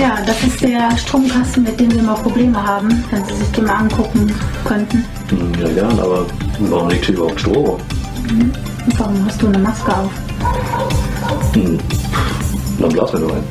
Ja, das ist der Stromkasten, mit dem wir immer Probleme haben, wenn Sie sich den mal angucken könnten. Ja, gern, aber warum liegt hier überhaupt Strom? Mhm. Warum hast du eine Maske auf? Hm. Dann blas mir doch ein.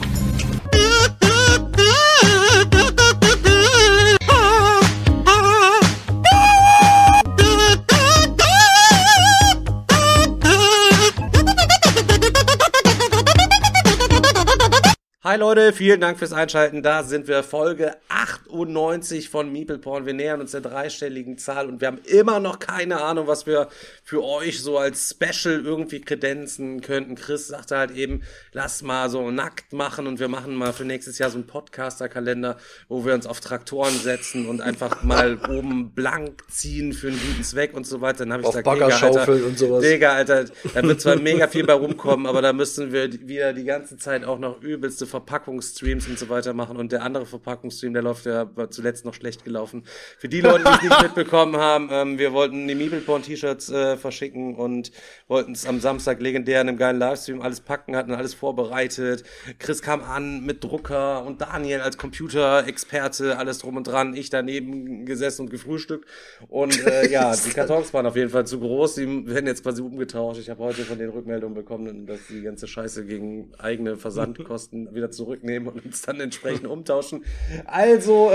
Hi Leute, vielen Dank fürs Einschalten. Da sind wir, Folge 98 von Meeple Porn. Wir nähern uns der dreistelligen Zahl und wir haben immer noch keine Ahnung, was wir für euch so als Special irgendwie kredenzen könnten. Chris sagte halt eben, lass mal so nackt machen und wir machen mal für nächstes Jahr so einen Podcaster-Kalender, wo wir uns auf Traktoren setzen und einfach mal oben blank ziehen für einen guten Zweck und so weiter. Dann habe ich gesagt, Baggerschaufeln und sowas. Digga, Alter, da wird zwar mega viel bei rumkommen, aber da müssen wir wieder die ganze Zeit auch noch übelste Verpackungsstreams und so weiter machen und der andere Verpackungsstream, der läuft ja, war zuletzt noch schlecht gelaufen. Für die Leute, die es nicht mitbekommen haben, wir wollten die Meeple Porn T-Shirts verschicken und wollten es am Samstag legendär in einem geilen Livestream alles packen, hatten alles vorbereitet. Chris kam an mit Drucker und Daniel als Computerexperte, alles drum und dran, ich daneben gesessen und gefrühstückt und ja, die Kartons waren auf jeden Fall zu groß, die werden jetzt quasi umgetauscht. Ich habe heute von den Rückmeldungen bekommen, dass die ganze Scheiße gegen eigene Versandkosten wieder zurücknehmen und uns dann entsprechend umtauschen. Also,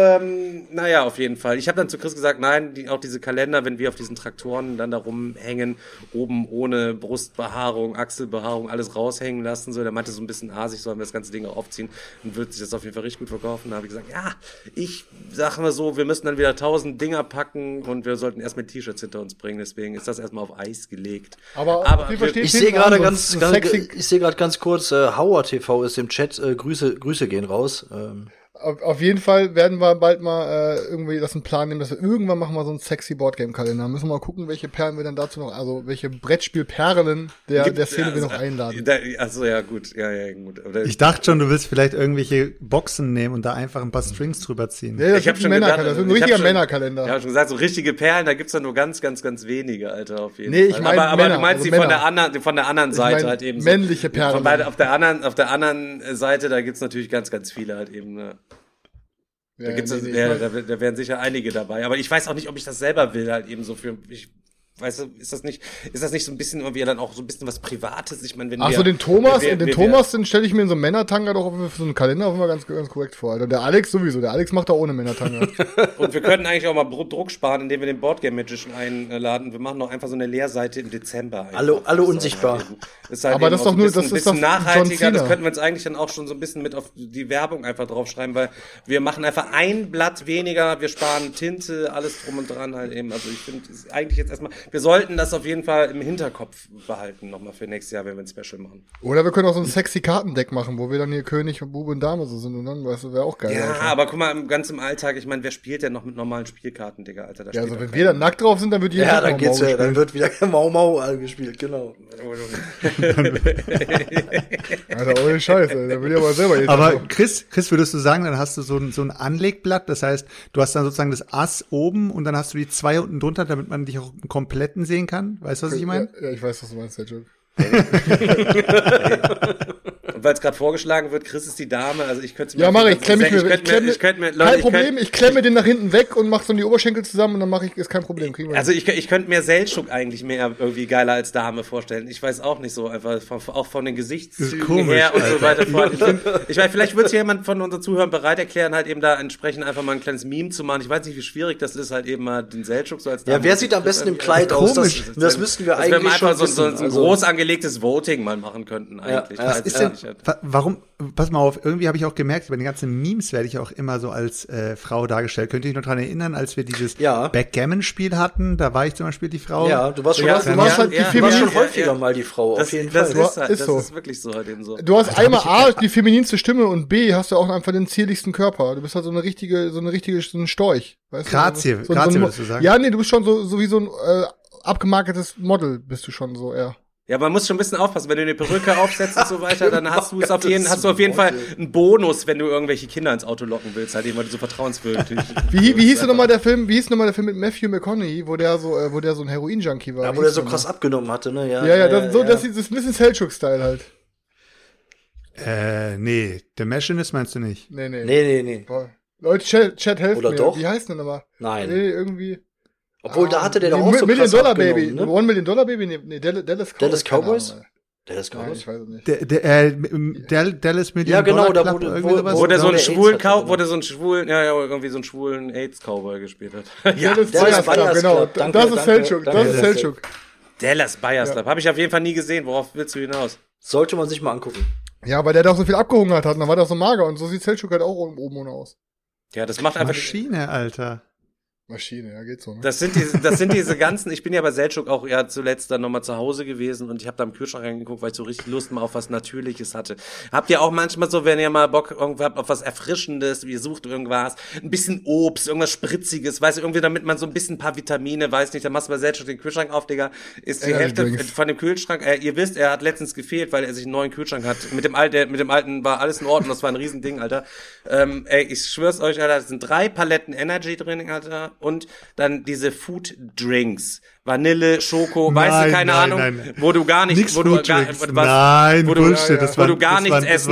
naja, auf jeden Fall. Ich habe dann zu Chris gesagt, nein, auch diese Kalender, wenn wir auf diesen Traktoren dann da rumhängen, oben ohne Brustbehaarung, Achselbehaarung, alles raushängen lassen, so, der meinte so ein bisschen asig, sollen wir das ganze Ding auch aufziehen und wird sich das auf jeden Fall richtig gut verkaufen. Da habe ich gesagt, ja, ich sag mal so, wir müssen dann wieder 1000 Dinger packen und wir sollten erstmal T-Shirts hinter uns bringen, deswegen ist das erstmal auf Eis gelegt. Aber ich sehe gerade ganz kurz, Hauer TV ist im Chat, Grüße gehen raus. Auf jeden Fall werden wir bald mal irgendwie das einen Plan nehmen, dass wir irgendwann machen mal so einen sexy Boardgame-Kalender. Müssen wir mal gucken, welche Perlen wir dann dazu noch, also welche Brettspielperlen der Szene wir noch einladen. Achso, ja, gut. Ja, gut. Oder ich dachte schon, du willst vielleicht irgendwelche Boxen nehmen und da einfach ein paar Strings drüber ziehen. Nee, das ist ein Männerkalender. Das ist ein richtiger Männerkalender. Ich habe schon gesagt, so richtige Perlen, da gibt's dann nur ganz, ganz, ganz wenige, Alter, auf jeden Fall. Nee, ich meine aber du meinst die also von der anderen Seite halt eben. Männliche Perlen. Auf der anderen Seite, da gibt's natürlich ganz, ganz viele halt eben, ne? Ja, da wären sicher einige dabei. Aber ich weiß auch nicht, ob ich das selber will, halt eben so für. Ich weiß, ist das nicht so ein bisschen irgendwie dann auch so ein bisschen was Privates? Ich meine, wenn ach so, den Thomas, den stelle ich mir in so einem Männertanga doch für so einen Kalender auch immer ganz, ganz korrekt vor. Also der Alex sowieso, der Alex macht da ohne Männertanga. Und wir könnten eigentlich auch mal Druck sparen, indem wir den Boardgame Magician einladen. Wir machen doch einfach so eine Leerseite im Dezember. Alle unsichtbar. Ist halt aber das ist doch nur, bisschen, das ist doch nachhaltiger. Das könnten wir uns eigentlich dann auch schon so ein bisschen mit auf die Werbung einfach draufschreiben, weil wir machen einfach ein Blatt weniger, wir sparen Tinte, alles drum und dran halt eben. Also ich finde eigentlich jetzt erstmal, wir sollten das auf jeden Fall im Hinterkopf behalten nochmal für nächstes Jahr, wenn wir ein Special machen. Oder wir können auch so ein sexy Kartendeck machen, wo wir dann hier König, Bube und Dame so sind und dann, weißt du, wäre auch geil. Ja, Alter. Aber guck mal, ganz im Alltag, ich meine, wer spielt denn noch mit normalen Spielkarten, Digga, Alter? Da ja, also wenn wir dann nackt drauf sind, dann wird jeder Mau-Mau gespielt. Ja, dann wird wieder Mau-Mau gespielt, genau. Alter, ohne Scheiß, Alter. Da will ich aber selber jetzt. Aber Chris, würdest du sagen, dann hast du so ein Anlegblatt, das heißt, du hast dann sozusagen das Ass oben und dann hast du die 2 unten drunter, damit man dich auch im Kompletten sehen kann. Weißt du, was ich meine? Ja, ich weiß, was du meinst, Hedgehog. Und weil es gerade vorgeschlagen wird, Chris ist die Dame, also ich könnte mir... Ja, mache ich, ich klemme den nach hinten weg und mache so die Oberschenkel zusammen und dann mache ich, ist kein Problem. Also ich könnte mir Seltschuk eigentlich mehr irgendwie geiler als Dame vorstellen. Ich weiß auch nicht so, einfach auch von den Gesichtszügen komisch, her und so weiter. Ich meine, vielleicht wird sich jemand von unseren Zuhörern bereit erklären, halt eben da entsprechend einfach mal ein kleines Meme zu machen. Ich weiß nicht, wie schwierig das ist, halt eben mal den Seltschuk so als Dame. Ja, wer sieht am besten im Kleid aus? Das müssten wir eigentlich wir schon wissen. So ein groß angelegtes Voting mal machen könnten eigentlich. Ja, warum, pass mal auf, irgendwie habe ich auch gemerkt, bei den ganzen Memes werde ich auch immer so als Frau dargestellt. Könnt ihr euch noch daran erinnern, als wir dieses Backgammon-Spiel hatten? Da war ich zum Beispiel die Frau. Ja, du warst schon häufiger mal die Frau, auf jeden Fall. Das ist wirklich so halt eben so. Du hast einmal A, die femininste Stimme und B, hast du auch einfach den zierlichsten Körper. Du bist halt so ein Storch. Grazie, würdest du sagen. Ja, nee, du bist schon so wie so ein abgemarketes Model, bist du schon so, eher. Ja, man muss schon ein bisschen aufpassen, wenn du eine Perücke aufsetzt und so weiter, dann hast du auf jeden Fall einen Bonus, wenn du irgendwelche Kinder ins Auto locken willst, halt eben, weil du so vertrauenswürdig. Wie hieß nochmal der Film mit Matthew McConaughey, wo der so ein Heroin-Junkie war? Ja, wo der so krass abgenommen hatte, ne? Ja, das ist ein bisschen Seltschuk-Style halt. Nee. The Machinist meinst du nicht? Nee. Boah. Leute, Chat helft mir. Doch? Wie heißt der nochmal? Nein. Nee, irgendwie. Obwohl, da hatte der doch auch so $1 Million Baby. Ne? $1 Million Baby? Nee, Dallas Cowboys? Dallas Cowboys? Nein, ich weiß es nicht. Dallas Million Dollar Club. Ja, genau, wo der so einen schwulen irgendwie so einen schwulen AIDS-Cowboy gespielt hat. Ja, Dallas Buyers Club, genau. Das ist Selçuk, Dallas Buyers Club. Habe ich auf jeden Fall nie gesehen. Worauf willst du hinaus? Sollte man sich mal angucken. Ja, weil der doch so viel abgehungert hat und dann war der so mager und so sieht Selçuk halt auch oben ohne aus. Ja, das macht einfach Maschine, Alter. Maschine, ja, geht so, ne? Das sind diese ganzen, ich bin ja bei Selçuk auch ja zuletzt dann nochmal zu Hause gewesen und ich habe da im Kühlschrank reingeguckt, weil ich so richtig Lust mal auf was Natürliches hatte. Habt ihr auch manchmal so, wenn ihr mal Bock irgendwo habt auf was Erfrischendes, ihr sucht irgendwas, ein bisschen Obst, irgendwas Spritziges, weißt du, irgendwie damit man so ein bisschen ein paar Vitamine, weiß nicht, dann machst du bei Selçuk den Kühlschrank auf, Digga, ist die Hälfte von dem Kühlschrank, ihr wisst, er hat letztens gefehlt, weil er sich einen neuen Kühlschrank hat. Mit dem alten war alles in Ordnung, das war ein Riesending, Alter. Ich schwör's euch, Alter, es sind 3 Paletten Energy drin, Alter. Und dann diese Food Drinks. Vanille, Schoko, keine Ahnung. Wo du gar nichts, essen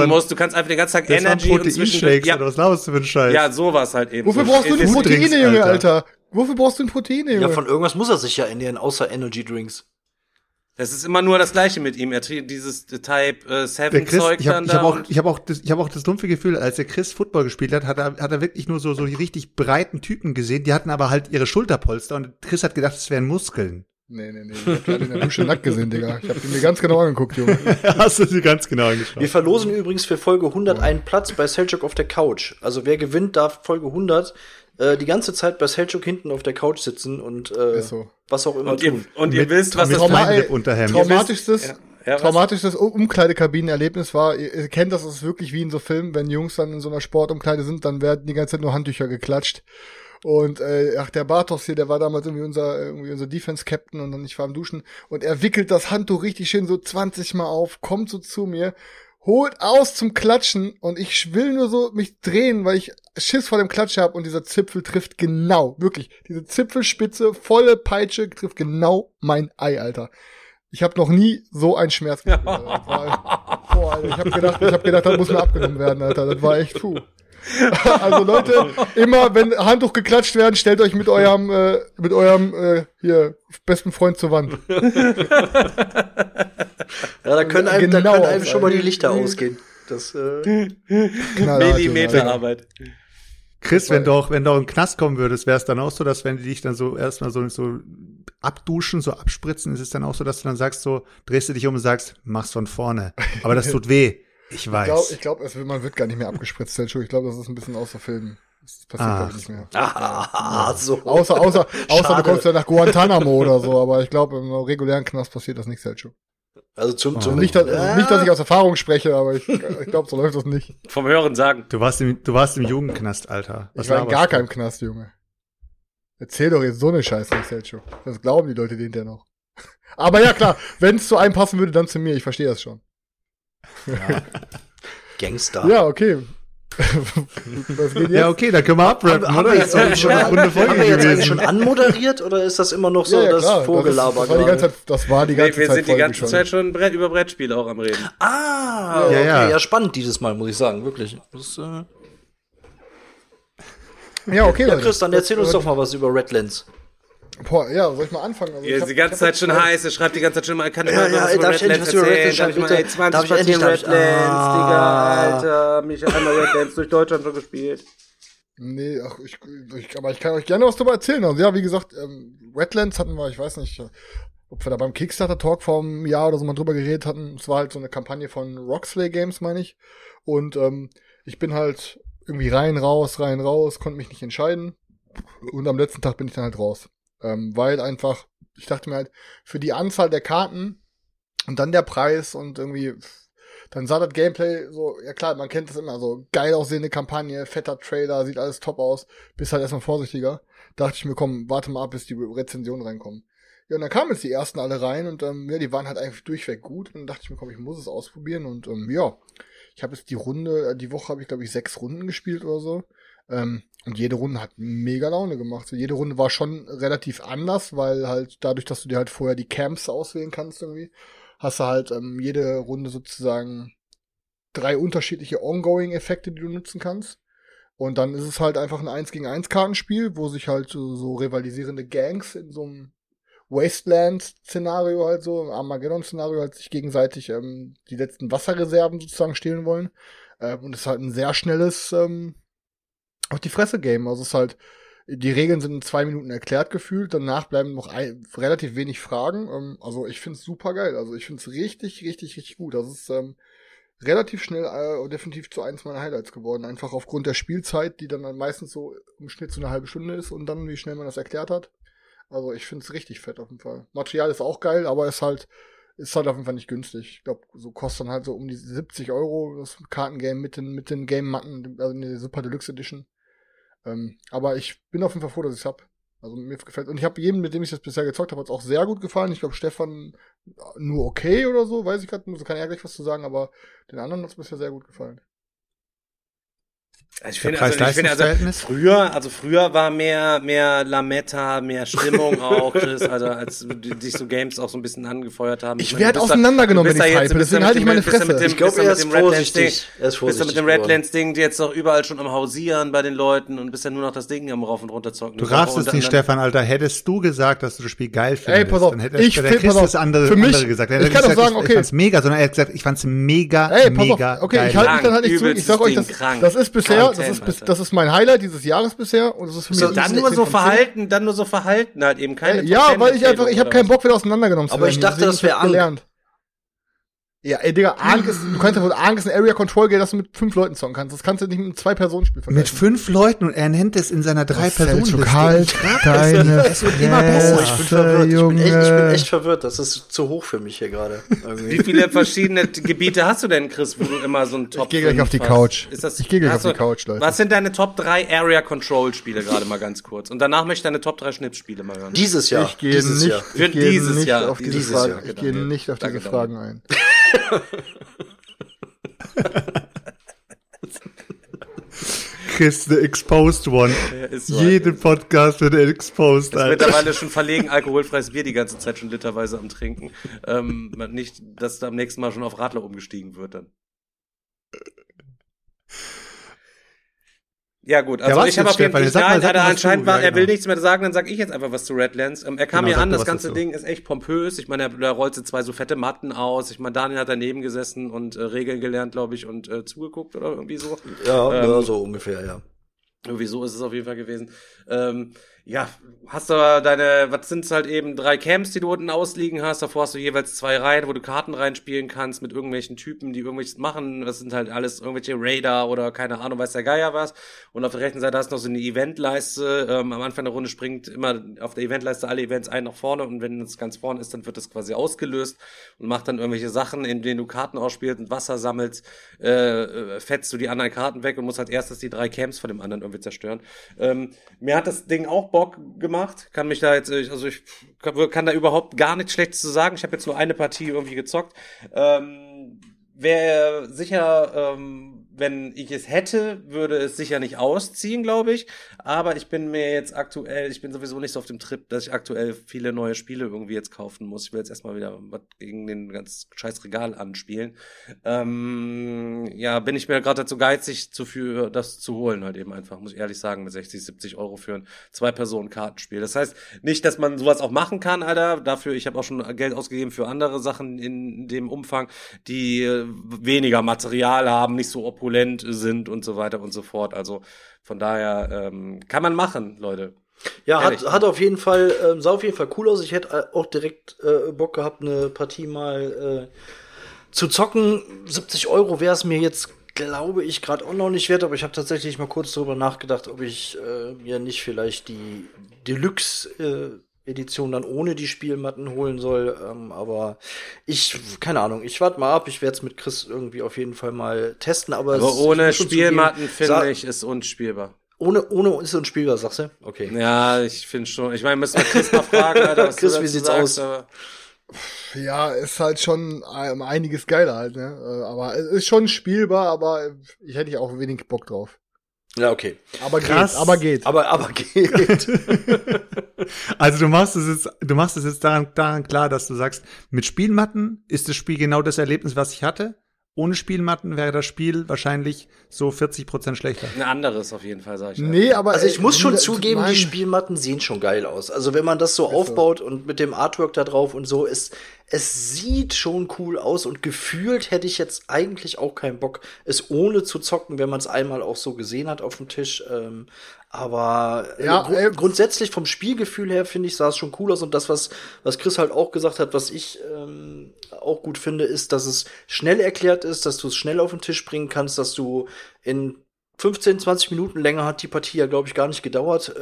musst. Du kannst einfach den ganzen Tag Energy und Proteinshakes oder was laberst du für einen Scheiß? Ja, sowas halt eben. Wofür brauchst du denn Proteine, Junge, Alter? Ja, von irgendwas muss er sich ja ernähren, außer Energy Drinks. Das ist immer nur das Gleiche mit ihm. Er trägt dieses Type-7-Zeug dann da. Ich hab auch das dumpfe Gefühl, als der Chris Football gespielt hat, hat er wirklich nur so die richtig breiten Typen gesehen. Die hatten aber halt ihre Schulterpolster und Chris hat gedacht, es wären Muskeln. Nee. Ich hab gerade in der Dusche nackt gesehen, Digga. Ich hab ihn mir ganz genau angeguckt, Junge. Hast du sie ganz genau angeschaut. Wir verlosen übrigens für Folge 100 einen Platz bei Selçuk auf der Couch. Also wer gewinnt, darf Folge 100 die ganze Zeit bei Selçuk hinten auf der Couch sitzen und was auch immer und tun. Und ihr wisst, was das traumatischstes Umkleidekabinen-Erlebnis war. Ihr kennt das, ist wirklich wie in so Filmen, wenn Jungs dann in so einer Sportumkleide sind, dann werden die ganze Zeit nur Handtücher geklatscht. Und der Bartos hier, der war damals irgendwie unser Defense-Captain und dann ich war am Duschen und er wickelt das Handtuch richtig schön so 20 Mal auf, kommt so zu mir, holt aus zum Klatschen und ich will nur so mich drehen, weil ich Schiss vor dem Klatscher habe und dieser Zipfel trifft genau, wirklich, diese Zipfelspitze, volle Peitsche trifft genau mein Ei, Alter. Ich habe noch nie so einen Schmerz gehabt. Alter. Ich habe gedacht, das muss mir abgenommen werden, Alter. Das war echt puh. Also Leute, immer wenn Handtuch geklatscht werden, stellt euch mit eurem hier besten Freund zur Wand. Ja, da können einem schon mal die Lichter ausgehen. Das Millimeterarbeit. Chris, wenn du in den Knast kommen würdest, wäre es dann auch so, dass wenn die dich dann so erstmal so abduschen, so abspritzen, ist es dann auch so, dass du dann sagst so, drehst du dich um und sagst, mach's von vorne. Aber das tut weh. Ich weiß. Ich glaube, man wird gar nicht mehr abgespritzt. Ich glaube, das ist ein bisschen außer Filmen. Das passiert glaube ich nicht mehr. So. Außer du kommst ja nach Guantanamo oder so. Aber ich glaube, im regulären Knast passiert das nicht, Selçuk. Also nicht, dass ich aus Erfahrung spreche, aber ich glaube, so läuft das nicht. Vom Hören sagen. Du warst im Jugendknast, Alter. Ich war in gar keinem Knast, Junge. Erzähl doch jetzt so eine Scheiße, Selçuk. Das glauben die Leute denen ja noch. Aber ja, klar, wenn es zu einem passen würde, dann zu mir. Ich verstehe das schon. Ja. Gangster. Ja, okay. Was geht jetzt? Ja, okay, da können wir abrappen, oder? Haben wir jetzt schon anmoderiert, oder ist das immer noch so das Vorgelaber? Das war die ganze Zeit schon über Brettspiele auch am Reden. Okay, spannend dieses Mal, muss ich sagen, wirklich. Ja, okay. Ja, Chris, dann erzähl uns doch mal was über Radlands. Boah, ja, soll ich mal anfangen? Also ja, die ganze Zeit schon heiß, er schreibt die ganze Zeit schon mal, kann ich mal was über Radlands erzählen? Darf ich endlich Radlands, Digga, Alter, mich einmal Radlands durch Deutschland schon gespielt. Nee, aber ich kann euch gerne was drüber erzählen. Also ja, wie gesagt, Radlands hatten wir, ich weiß nicht, ob wir da beim Kickstarter-Talk vor einem Jahr oder so mal drüber geredet hatten. Es war halt so eine Kampagne von Roxley Games, meine ich. Und ich bin halt irgendwie rein, raus, konnte mich nicht entscheiden. Und am letzten Tag bin ich dann halt raus. Weil einfach, ich dachte mir halt, für die Anzahl der Karten und dann der Preis und irgendwie, dann sah das Gameplay so, ja klar, man kennt das immer, so geil aussehende Kampagne, fetter Trailer, sieht alles top aus, bist halt erstmal vorsichtiger. Dachte ich mir, komm, warte mal ab, bis die Rezensionen reinkommen. Ja, und dann kamen jetzt die ersten alle rein und die waren halt eigentlich durchweg gut und dann dachte ich mir, komm, ich muss es ausprobieren und ich habe jetzt die Woche habe ich glaube ich 6 Runden gespielt oder so. Und jede Runde hat mega Laune gemacht. So, jede Runde war schon relativ anders, weil halt dadurch, dass du dir halt vorher die Camps auswählen kannst irgendwie, hast du halt jede Runde sozusagen drei unterschiedliche Ongoing-Effekte, die du nutzen kannst. Und dann ist es halt einfach ein 1-gegen-1-Kartenspiel, wo sich halt so rivalisierende Gangs in so einem Wasteland-Szenario halt so, im Armageddon-Szenario halt sich gegenseitig die letzten Wasserreserven sozusagen stehlen wollen. Und es ist halt ein sehr schnelles auf die Fresse-Game. Also es ist halt, die Regeln sind in 2 Minuten erklärt gefühlt, danach bleiben noch relativ wenig Fragen. Also ich find's super geil. Also ich find's richtig, richtig, richtig gut. Das ist relativ schnell definitiv zu eins meiner Highlights geworden. Einfach aufgrund der Spielzeit, die dann meistens so im Schnitt so eine halbe Stunde ist und dann, wie schnell man das erklärt hat. Also ich find's richtig fett auf jeden Fall. Material ist auch geil, aber ist halt auf jeden Fall nicht günstig. Ich glaube, so kostet dann halt so um die 70 € das Kartengame mit den Game-Matten, also eine Super Deluxe Edition. Aber ich bin auf jeden Fall froh, dass ich es habe. Also mir gefällt. Und ich habe jedem, mit dem ich das bisher gezockt habe, hat es auch sehr gut gefallen. Ich glaube, Stefan nur okay oder so, weiß ich gerade, kann ja gleich was zu sagen, aber den anderen hat es bisher sehr gut gefallen. Also ich finde, früher war mehr Lametta, mehr Stimmung auch, Chris, also als dich so Games auch so ein bisschen angefeuert haben. Ich werde auseinandergenommen mit der Hype, deswegen halte ich meine Fresse. Ich glaube, bist du mit dem Radlands-Ding, die jetzt doch überall schon am Hausieren bei den Leuten und bist ja nur noch das Ding am Rauf und runter zocken. Du raffst es nicht, Stefan, Alter. Hättest du gesagt, dass du das Spiel geil findest, dann hätte Chris das andere gesagt. Ich kann doch sagen, okay. Ich fand's mega, sondern er hat gesagt, ich fand's mega, mega geil. Okay, ich halte mich dann halt nicht zu. Ich sag euch, das ist bisher das ist mein Highlight dieses Jahres bisher und das ist für mich dann nur so verhalten halt eben keine ja, weil ich habe keinen Bock wieder auseinandergenommen zu werden. Aber ich dachte, das wäre gelernt. Ja, ey, Digga, Ankh ist, du kannst ja von Ankh ist ein Area Control Game, dass du mit 5 Leuten zocken kannst. Das kannst du nicht mit einem 2-Personen-Spiel vergleichen. Mit 5 Leuten und er nennt es in seiner 3-Personen-Liste. Es wird immer besser. Ich bin verwirrt. Ich bin echt verwirrt. Das ist zu hoch für mich hier gerade. Wie viele verschiedene Gebiete hast du denn, Chris, wo du immer so ein Top 3 Ich gehe gleich auf die Couch. Ich gehe gleich auf die Couch, Leute. Was sind deine Top 3 Area Control Spiele gerade mal ganz kurz? Und danach möchte ich deine Top 3 Schnips-Spiele mal hören. Dieses Jahr. Ich gehe nicht auf diese Fragen ein. Chris, the exposed one. Jeden Podcast wird exposed. Ich bin mittlerweile schon verlegen, alkoholfreies Bier die ganze Zeit schon literweise am Trinken. Nicht, dass da am nächsten Mal schon auf Radler umgestiegen wird dann. Ja gut, also ja, ich habe auf jeden Fall, anscheinend war, er will nichts mehr sagen, dann sag ich jetzt einfach was zu Radlands. Er kam hier an, das ganze Ding ist echt pompös. Ich meine, da rollte 2 so fette Matten aus. Ich meine, Daniel hat daneben gesessen und Regeln gelernt, glaube ich, und zugeguckt oder irgendwie so. Ja, so ungefähr, ja. Irgendwie so ist es auf jeden Fall gewesen. Ja, hast du was sind's halt eben, 3 Camps, die du unten ausliegen hast, davor hast du jeweils 2 Reihen, wo du Karten reinspielen kannst mit irgendwelchen Typen, die irgendwelches machen, das sind halt alles irgendwelche Raider oder keine Ahnung, weiß der Geier was, und auf der rechten Seite hast du noch so eine Eventleiste, am Anfang der Runde springt immer auf der Eventleiste alle Events ein nach vorne und wenn es ganz vorne ist, dann wird das quasi ausgelöst und macht dann irgendwelche Sachen, in denen du Karten ausspielst und Wasser sammelst, fetzt du die anderen Karten weg und musst halt erst die 3 Camps von dem anderen irgendwie zerstören. Mir hat das Ding auch Bock gemacht, kann mich da jetzt, also ich kann da überhaupt gar nichts Schlechtes zu sagen. Ich habe jetzt nur eine Partie irgendwie gezockt. Wäre sicher, wenn ich es hätte, würde es sicher nicht ausziehen, glaube ich. Aber ich bin sowieso nicht so auf dem Trip, dass ich aktuell viele neue Spiele irgendwie jetzt kaufen muss. Ich will jetzt erstmal wieder was gegen den ganz scheiß Regal anspielen. Ja, bin ich mir gerade dazu geizig, das zu holen halt eben einfach, muss ich ehrlich sagen, mit 60, 70 € für ein 2-Personen-Kartenspiel. Das heißt nicht, dass man sowas auch machen kann, Alter. Dafür, ich habe auch schon Geld ausgegeben für andere Sachen in dem Umfang, die weniger Material haben, nicht so opulent sind und so weiter und so fort. Also von daher kann man machen, Leute. Ja, hat auf jeden Fall, sah auf jeden Fall cool aus. Ich hätte auch direkt Bock gehabt, eine Partie mal zu zocken. 70 € wäre es mir jetzt, glaube ich, gerade auch noch nicht wert, aber ich habe tatsächlich mal kurz darüber nachgedacht, ob ich mir nicht vielleicht die Deluxe Edition dann ohne die Spielmatten holen soll, aber keine Ahnung, ich warte mal ab, ich werde es mit Chris irgendwie auf jeden Fall mal testen, aber ohne Spielmatten, finde ich, ist unspielbar. Ohne ist unspielbar, sagst du? Okay. Ja, ich finde schon, ich meine, müssen wir Chris mal fragen, Alter, was Chris, wie sieht's aus? Aber ja, ist halt schon einiges geiler halt, ne, aber es ist schon spielbar, aber ich hätte auch wenig Bock drauf. Ja, okay. Aber geht. Also du machst es jetzt daran klar, dass du sagst, mit Spielmatten ist das Spiel genau das Erlebnis, was ich hatte. Ohne Spielmatten wäre das Spiel wahrscheinlich so 40% schlechter. Ein anderes auf jeden Fall, sag ich. Nee, aber also ich muss schon zugeben, die Spielmatten sehen schon geil aus. Also wenn man das so aufbaut und mit dem Artwork da drauf und so, es sieht schon cool aus und gefühlt hätte ich jetzt eigentlich auch keinen Bock, es ohne zu zocken, wenn man es einmal auch so gesehen hat auf dem Tisch. Aber ja, grundsätzlich vom Spielgefühl her, finde ich, sah es schon cool aus. Und das, was Chris halt auch gesagt hat, was ich auch gut finde, ist, dass es schnell erklärt ist, dass du es schnell auf den Tisch bringen kannst, dass du in 15, 20 Minuten länger hat die Partie ja, glaube ich, gar nicht gedauert.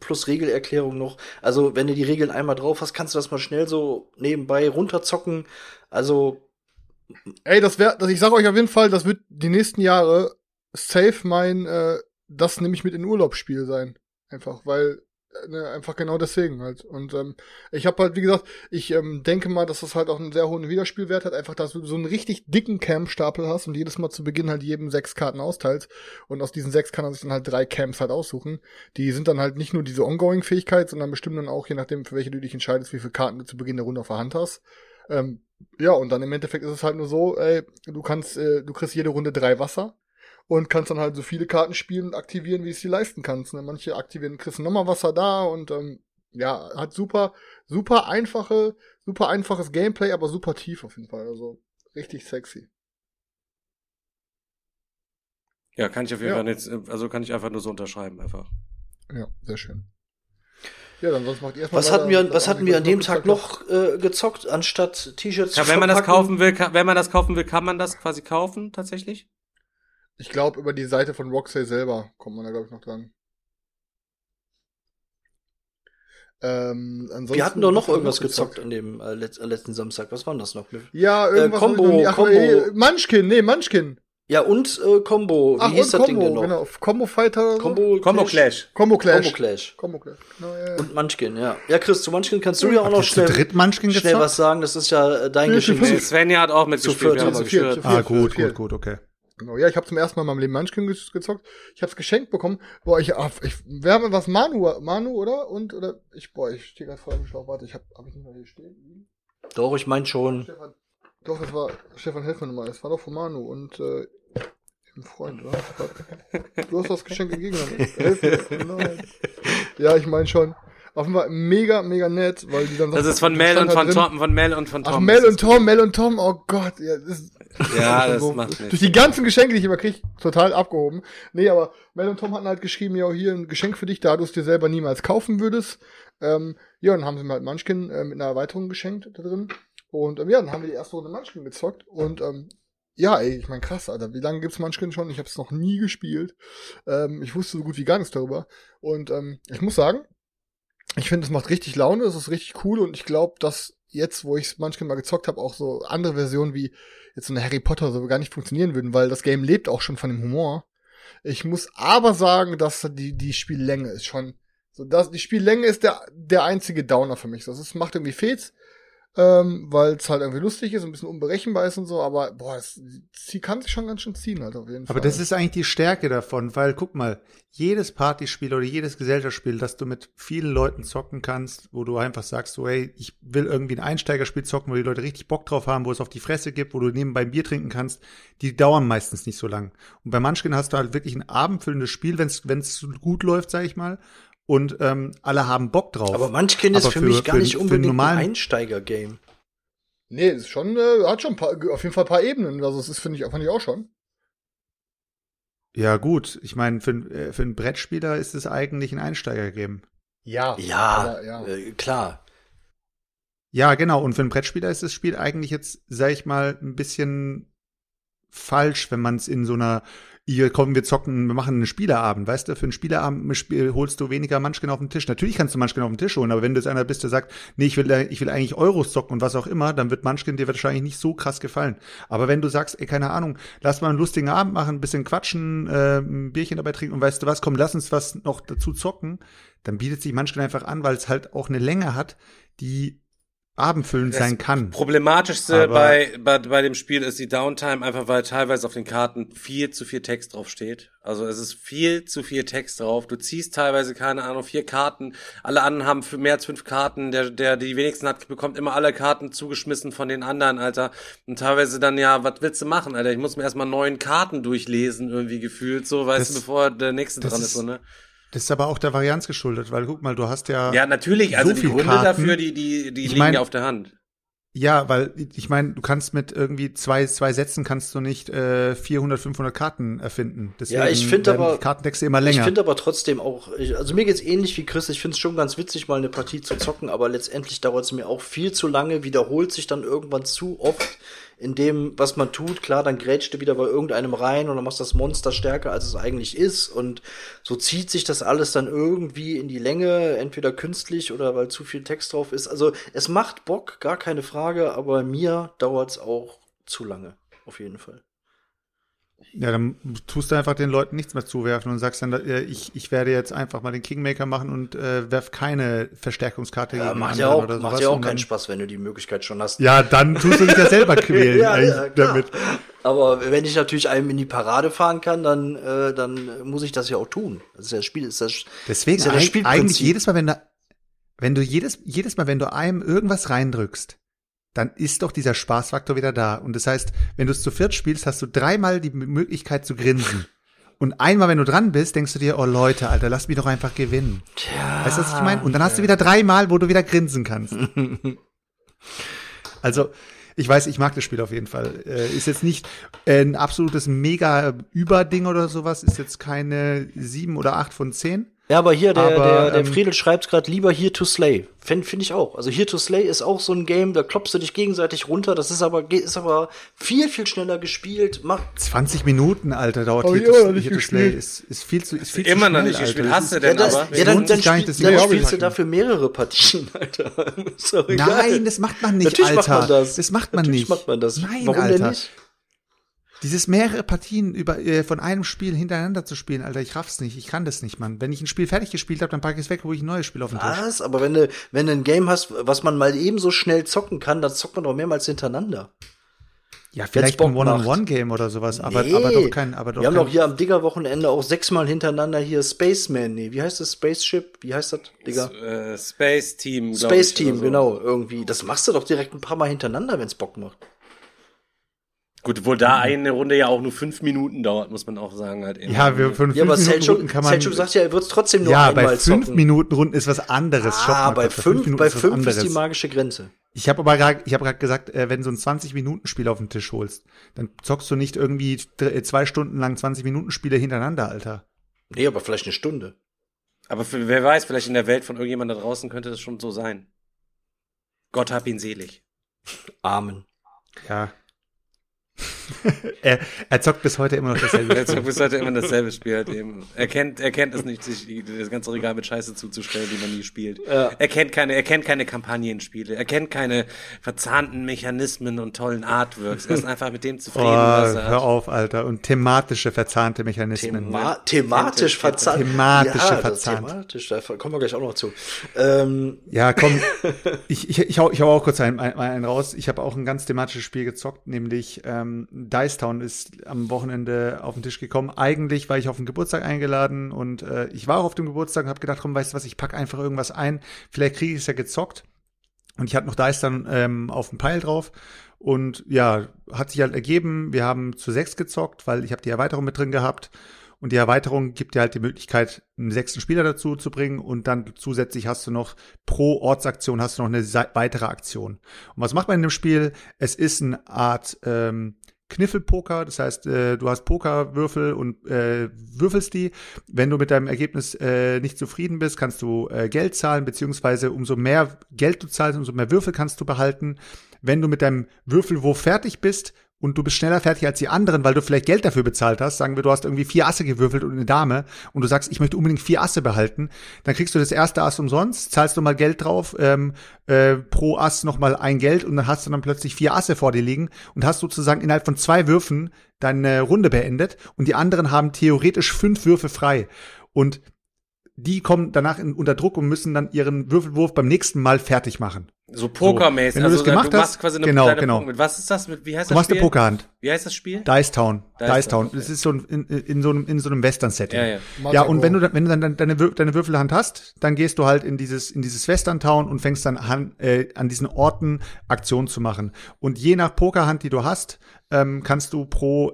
Plus Regelerklärung noch. Also, wenn du die Regeln einmal drauf hast, kannst du das mal schnell so nebenbei runterzocken. Also ey, ich sag euch auf jeden Fall, das wird die nächsten Jahre safe mein das nämlich mit in Urlaubsspiel sein. Einfach, weil, ne, einfach genau deswegen halt. Und ich habe halt, wie gesagt, ich denke mal, dass das halt auch einen sehr hohen Wiederspielwert hat. Einfach, dass du so einen richtig dicken Camp-Stapel hast und jedes Mal zu Beginn halt jedem 6 Karten austeilst. Und aus diesen 6 kann er sich dann halt 3 Camps halt aussuchen. Die sind dann halt nicht nur diese Ongoing-Fähigkeit, sondern bestimmen dann auch, je nachdem, für welche du dich entscheidest, wie viele Karten du zu Beginn der Runde auf der Hand hast. Ja, und dann im Endeffekt ist es halt nur so, ey, du kriegst jede Runde 3 Wasser. Und kannst dann halt so viele Karten spielen und aktivieren, wie es dir leisten kannst. Ne? Manche aktivieren, kriegst nochmal Wasser da und ja, hat super einfaches Gameplay, aber super tief auf jeden Fall. Also richtig sexy. Ja, kann ich auf jeden Fall jetzt, also kann ich einfach nur so unterschreiben einfach. Ja, sehr schön. Ja, dann sonst macht ihr erstmal. Was hatten wir an dem Tag noch gezockt, anstatt T-Shirts zu verpacken? Wenn man das kaufen will, kann man das quasi kaufen tatsächlich? Ich glaube, über die Seite von Roxley selber kommt man da, glaube ich, noch dran. Ansonsten, wir hatten doch noch irgendwas gezockt an dem letzten Samstag. Was war denn das noch? Ja, irgendwas. Munchkin. Ja, und Combo. Wie hieß das Ding denn noch? Genau. Combo Clash. No, ja. Und Munchkin, ja. Ja, Chris, zu Munchkin kannst du ja auch noch schnell was sagen. Das ist ja dein Geschenk. Svenja hat auch mitgespielt. Ah, gut, okay. Genau, ja, ich habe zum ersten Mal in meinem Leben Munchkin gezockt. Ich habe es geschenkt bekommen. Wir haben was Manu, oder? Ich stehe gerade vor dem Schlauch. Warte, hab ich nicht mal hier stehen? Doch, ich meine schon. Doch, das war Stefan, helf mir nochmal. Das war doch von Manu und dem Freund, oder? Du hast das Geschenk entgegengenommen. Helf mir. Nein. Ja, ich meine schon. Auf jeden Fall mega, mega nett, weil die dann das ist von Mel und von Tom. Ach, Mel und Tom, oh Gott. Ja, das macht nichts. Durch die ganzen Geschenke, die ich immer kriege, total abgehoben. Nee, aber Mel und Tom hatten halt geschrieben, ja, hier ein Geschenk für dich, da du es dir selber niemals kaufen würdest. Ja, und haben sie mir halt Munchkin mit einer Erweiterung geschenkt da drin. Und ja, dann haben wir die erste Runde Munchkin gezockt. Und ja, ey, ich meine, krass, Alter, wie lange gibt's Munchkin schon? Ich habe es noch nie gespielt. Ich wusste so gut wie gar nichts darüber. Und ich muss sagen, ich finde, es macht richtig Laune, es ist richtig cool und ich glaube, dass jetzt, wo ich es manchmal mal gezockt habe, auch so andere Versionen wie jetzt so eine Harry Potter so gar nicht funktionieren würden, weil das Game lebt auch schon von dem Humor. Ich muss aber sagen, dass die Spiellänge ist schon, so dass die Spiellänge ist der einzige Downer für mich. Das macht irgendwie Fehls, weil es halt irgendwie lustig ist, ein bisschen unberechenbar ist und so, aber boah, sie kann sich schon ganz schön ziehen halt auf jeden Fall. Aber das ist eigentlich die Stärke davon, weil guck mal, jedes Partyspiel oder jedes Gesellschaftsspiel, das du mit vielen Leuten zocken kannst, wo du einfach sagst, so hey, ich will irgendwie ein Einsteigerspiel zocken, wo die Leute richtig Bock drauf haben, wo es auf die Fresse gibt, wo du nebenbei ein Bier trinken kannst, die dauern meistens nicht so lang. Und bei Munchkin hast du halt wirklich ein abendfüllendes Spiel, wenn's gut läuft, sag ich mal. Und alle haben Bock drauf. Aber Munchkin ist für mich gar nicht unbedingt ein Einsteiger-Game. Nee, ist schon, hat schon auf jeden Fall ein paar Ebenen. Also das ist, fand ich auch schon. Ja gut, ich meine, für einen Brettspieler ist es eigentlich ein Einsteiger-Game. Ja. Klar. Ja, genau. Und für einen Brettspieler ist das Spiel eigentlich jetzt, sag ich mal, ein bisschen falsch, wenn man es in so einer hier kommen, wir zocken, wir machen einen Spielerabend, weißt du, für einen Spielerabend holst du weniger Munchkin auf den Tisch. Natürlich kannst du Munchkin auf den Tisch holen, aber wenn du jetzt einer bist, der sagt, nee, ich will eigentlich Euros zocken und was auch immer, dann wird Munchkin dir wahrscheinlich nicht so krass gefallen. Aber wenn du sagst, ey, keine Ahnung, lass mal einen lustigen Abend machen, ein bisschen quatschen, ein Bierchen dabei trinken und weißt du was, komm, lass uns was noch dazu zocken, dann bietet sich Munchkin einfach an, weil es halt auch eine Länge hat, die abendfüllend sein kann. Das Problematischste bei dem Spiel ist die Downtime, einfach weil teilweise auf den Karten viel zu viel Text drauf steht. Also es ist viel zu viel Text drauf. Du ziehst teilweise, keine Ahnung, 4 Karten. Alle anderen haben mehr als 5 Karten. Der die wenigsten hat, bekommt immer alle Karten zugeschmissen von den anderen, Alter. Und teilweise dann, ja, was willst du machen, Alter? Ich muss mir erstmal 9 Karten durchlesen, irgendwie gefühlt, so, weißt du, bevor der nächste dran ist, so, ne? Das ist aber auch der Varianz geschuldet, weil guck mal, du hast ja. Ja, natürlich, also so die Gründe dafür, die liegen ja auf der Hand. Ja, weil ich meine, du kannst mit irgendwie zwei Sätzen kannst du nicht 400, 500 Karten erfinden. Deswegen ja, ich finde aber Kartentexte immer länger. Ich finde aber trotzdem auch, also mir geht's ähnlich wie Chris, ich find's schon ganz witzig, mal eine Partie zu zocken, aber letztendlich dauert's mir auch viel zu lange, wiederholt sich dann irgendwann zu oft in dem, was man tut. Klar, dann grätscht du wieder bei irgendeinem rein und dann machst das Monster stärker, als es eigentlich ist, und so zieht sich das alles dann irgendwie in die Länge, entweder künstlich oder weil zu viel Text drauf ist. Also es macht Bock, gar keine Frage, aber mir dauert's auch zu lange, auf jeden Fall. Ja, dann tust du einfach den Leuten nichts mehr zuwerfen und sagst dann, ich werde jetzt einfach mal den Kingmaker machen und werf keine Verstärkungskarte gegen macht ja auch, oder sowas. Macht ja auch keinen Spaß, wenn du die Möglichkeit schon hast. Ja, dann tust du dich ja selber quälen damit. Aber wenn ich natürlich einem in die Parade fahren kann, dann muss ich das ja auch tun. Das ist ja das Spiel. Deswegen ist ja das Spielprinzip. Eigentlich jedes Mal, wenn du einem irgendwas reindrückst, dann ist doch dieser Spaßfaktor wieder da. Und das heißt, wenn du es zu viert spielst, hast du 3-mal die Möglichkeit zu grinsen. Und einmal, wenn du dran bist, denkst du dir, oh Leute, Alter, lass mich doch einfach gewinnen. Tja, weißt du, was ich meine? Und dann hast du wieder 3-mal, wo du wieder grinsen kannst. Also, ich weiß, ich mag das Spiel auf jeden Fall. Ist jetzt nicht ein absolutes Mega-Überding oder sowas. Ist jetzt keine 7 oder 8 von 10. Ja, aber hier, der Friedel schreibt gerade lieber Here to Slay. Find ich auch. Also Here to Slay ist auch so ein Game, da klopfst du dich gegenseitig runter. Das ist aber viel, viel schneller gespielt. 20 Minuten, Alter, dauert Here to Slay. Ist viel zu ist viel zu immer schnell, noch nicht gespielt. Hast du denn aber? Ja, dann spielst du dafür mehrere Partien, Alter. Sorry, nein, das macht man nicht, natürlich, Alter. Macht man das. Das macht man natürlich nicht. Macht man das. Nein, warum Alter. Denn nicht? Dieses mehrere Partien von einem Spiel hintereinander zu spielen, Alter, ich raff's nicht, ich kann das nicht, Mann. Wenn ich ein Spiel fertig gespielt habe, dann packe ich es weg, hole ich ein neues Spiel auf den Tisch. Was? Aber wenn du ein Game hast, was man mal eben so schnell zocken kann, dann zockt man doch mehrmals hintereinander. Ja, vielleicht ein One-on-One-Game oder sowas, aber doch kein. Wir haben doch hier am Digger-Wochenende auch 6-mal hintereinander hier Spaceman, wie heißt das? Spaceship? Wie heißt das, Digger? Space Team, glaube ich. Space Team, genau, irgendwie. Das machst du doch direkt ein paar Mal hintereinander, wenn's Bock macht. Gut, obwohl da eine Runde ja auch nur 5 Minuten dauert, muss man auch sagen. Halt eben. Ja, aber Selchuk sagt ja, er wird es trotzdem nur einmal zocken. Ja, bei 5-Minuten-Runden ist was anderes. Ah, bei 5 ist die magische Grenze. Ich habe aber gerade gesagt, wenn du so ein 20-Minuten-Spiel auf den Tisch holst, dann zockst du nicht irgendwie 2 Stunden lang 20-Minuten-Spiele hintereinander, Alter. Nee, aber vielleicht eine Stunde. Aber wer weiß, vielleicht in der Welt von irgendjemand da draußen könnte das schon so sein. Gott hab ihn selig. Amen. Ja. er zockt bis heute immer noch dasselbe Spiel. Er zockt bis heute immer dasselbe Spiel halt eben. Er kennt es nicht, sich das ganze Regal mit Scheiße zuzustellen, die man nie spielt. Ja. Er kennt keine Kampagnenspiele. Er kennt keine verzahnten Mechanismen und tollen Artworks. Er ist einfach mit dem zufrieden, was er hat. Hör auf, Alter. Und thematische verzahnte Mechanismen. Thematisch verzahnt. Thematische ja, verzahnt. Thematisch, da kommen wir gleich auch noch zu. Ja, komm. ich hau auch kurz einen raus. Ich habe auch ein ganz thematisches Spiel gezockt, nämlich Dice Town ist am Wochenende auf den Tisch gekommen. Eigentlich war ich auf den Geburtstag eingeladen und ich war auch auf dem Geburtstag und habe gedacht, komm, weißt du was, ich pack einfach irgendwas ein. Vielleicht kriege ich es ja gezockt. Und ich hatte noch Dice Town auf dem Pile drauf. Und ja, hat sich halt ergeben, wir haben zu 6 gezockt, weil ich habe die Erweiterung mit drin gehabt. Und die Erweiterung gibt dir halt die Möglichkeit, einen 6. Spieler dazu zu bringen. Und dann zusätzlich hast du noch pro Ortsaktion hast du noch eine weitere Aktion. Und was macht man in dem Spiel? Es ist eine Art Kniffelpoker, das heißt, du hast Pokerwürfel und würfelst die. Wenn du mit deinem Ergebnis nicht zufrieden bist, kannst du Geld zahlen, beziehungsweise umso mehr Geld du zahlst, umso mehr Würfel kannst du behalten. Wenn du mit deinem Würfelwurf fertig bist und du bist schneller fertig als die anderen, weil du vielleicht Geld dafür bezahlt hast, sagen wir, du hast irgendwie 4 Asse gewürfelt und eine Dame und du sagst, ich möchte unbedingt 4 Asse behalten, dann kriegst du das erste Ass umsonst, zahlst nochmal Geld drauf, pro Ass nochmal ein Geld und dann hast du dann plötzlich 4 Asse vor dir liegen und hast sozusagen innerhalb von 2 Würfen deine Runde beendet und die anderen haben theoretisch 5 Würfe frei und die kommen danach unter Druck und müssen dann ihren Würfelwurf beim nächsten Mal fertig machen. So pokermäßig. So, wenn du das also, gemacht du hast, quasi eine, genau. Mit, was ist das? Mit, wie heißt du das machst Spiel? Eine Pokerhand. Wie heißt das Spiel? Dice Town. Dice Town. Okay. Das ist so in so einem Western-Setting. Ja, und wenn du dann deine Würfelhand hast, dann gehst du halt in dieses Western-Town und fängst dann an diesen Orten Aktionen zu machen. Und je nach Pokerhand, die du hast, musst du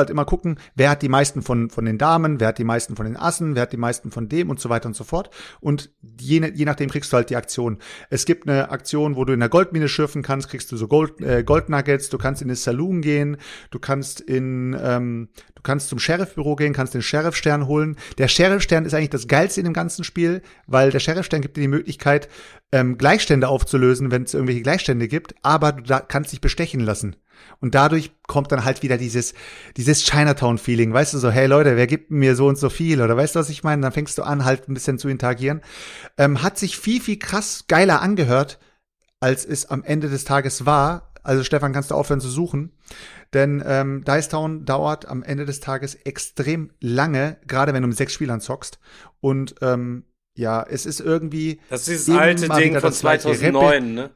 halt immer gucken, wer hat die meisten von den Damen, wer hat die meisten von den Assen, wer hat die meisten von dem und so weiter und so fort. Und je nachdem kriegst du halt die Aktion. Es gibt eine Aktion, wo du in der Goldmine schürfen kannst, kriegst du so Goldnuggets, du kannst in den Saloon gehen, du kannst zum Sheriffbüro gehen, kannst den Sheriffstern holen. Der Sheriffstern ist eigentlich das Geilste in dem ganzen Spiel, weil der Sheriffstern gibt dir die Möglichkeit, Gleichstände aufzulösen, wenn es irgendwelche Gleichstände gibt, aber du kannst dich bestechen lassen. Und dadurch kommt dann halt wieder dieses Chinatown-Feeling, weißt du, so, hey Leute, wer gibt mir so und so viel, oder weißt du, was ich meine? Dann fängst du an, halt ein bisschen zu interagieren. Hat sich viel, viel krass geiler angehört, als es am Ende des Tages war. Also Stefan, kannst du aufhören zu suchen, denn Dice Town dauert am Ende des Tages extrem lange, gerade wenn du mit 6 Spielern zockst. Und ja, es ist irgendwie das ist dieses alte Ding von 2009, ne?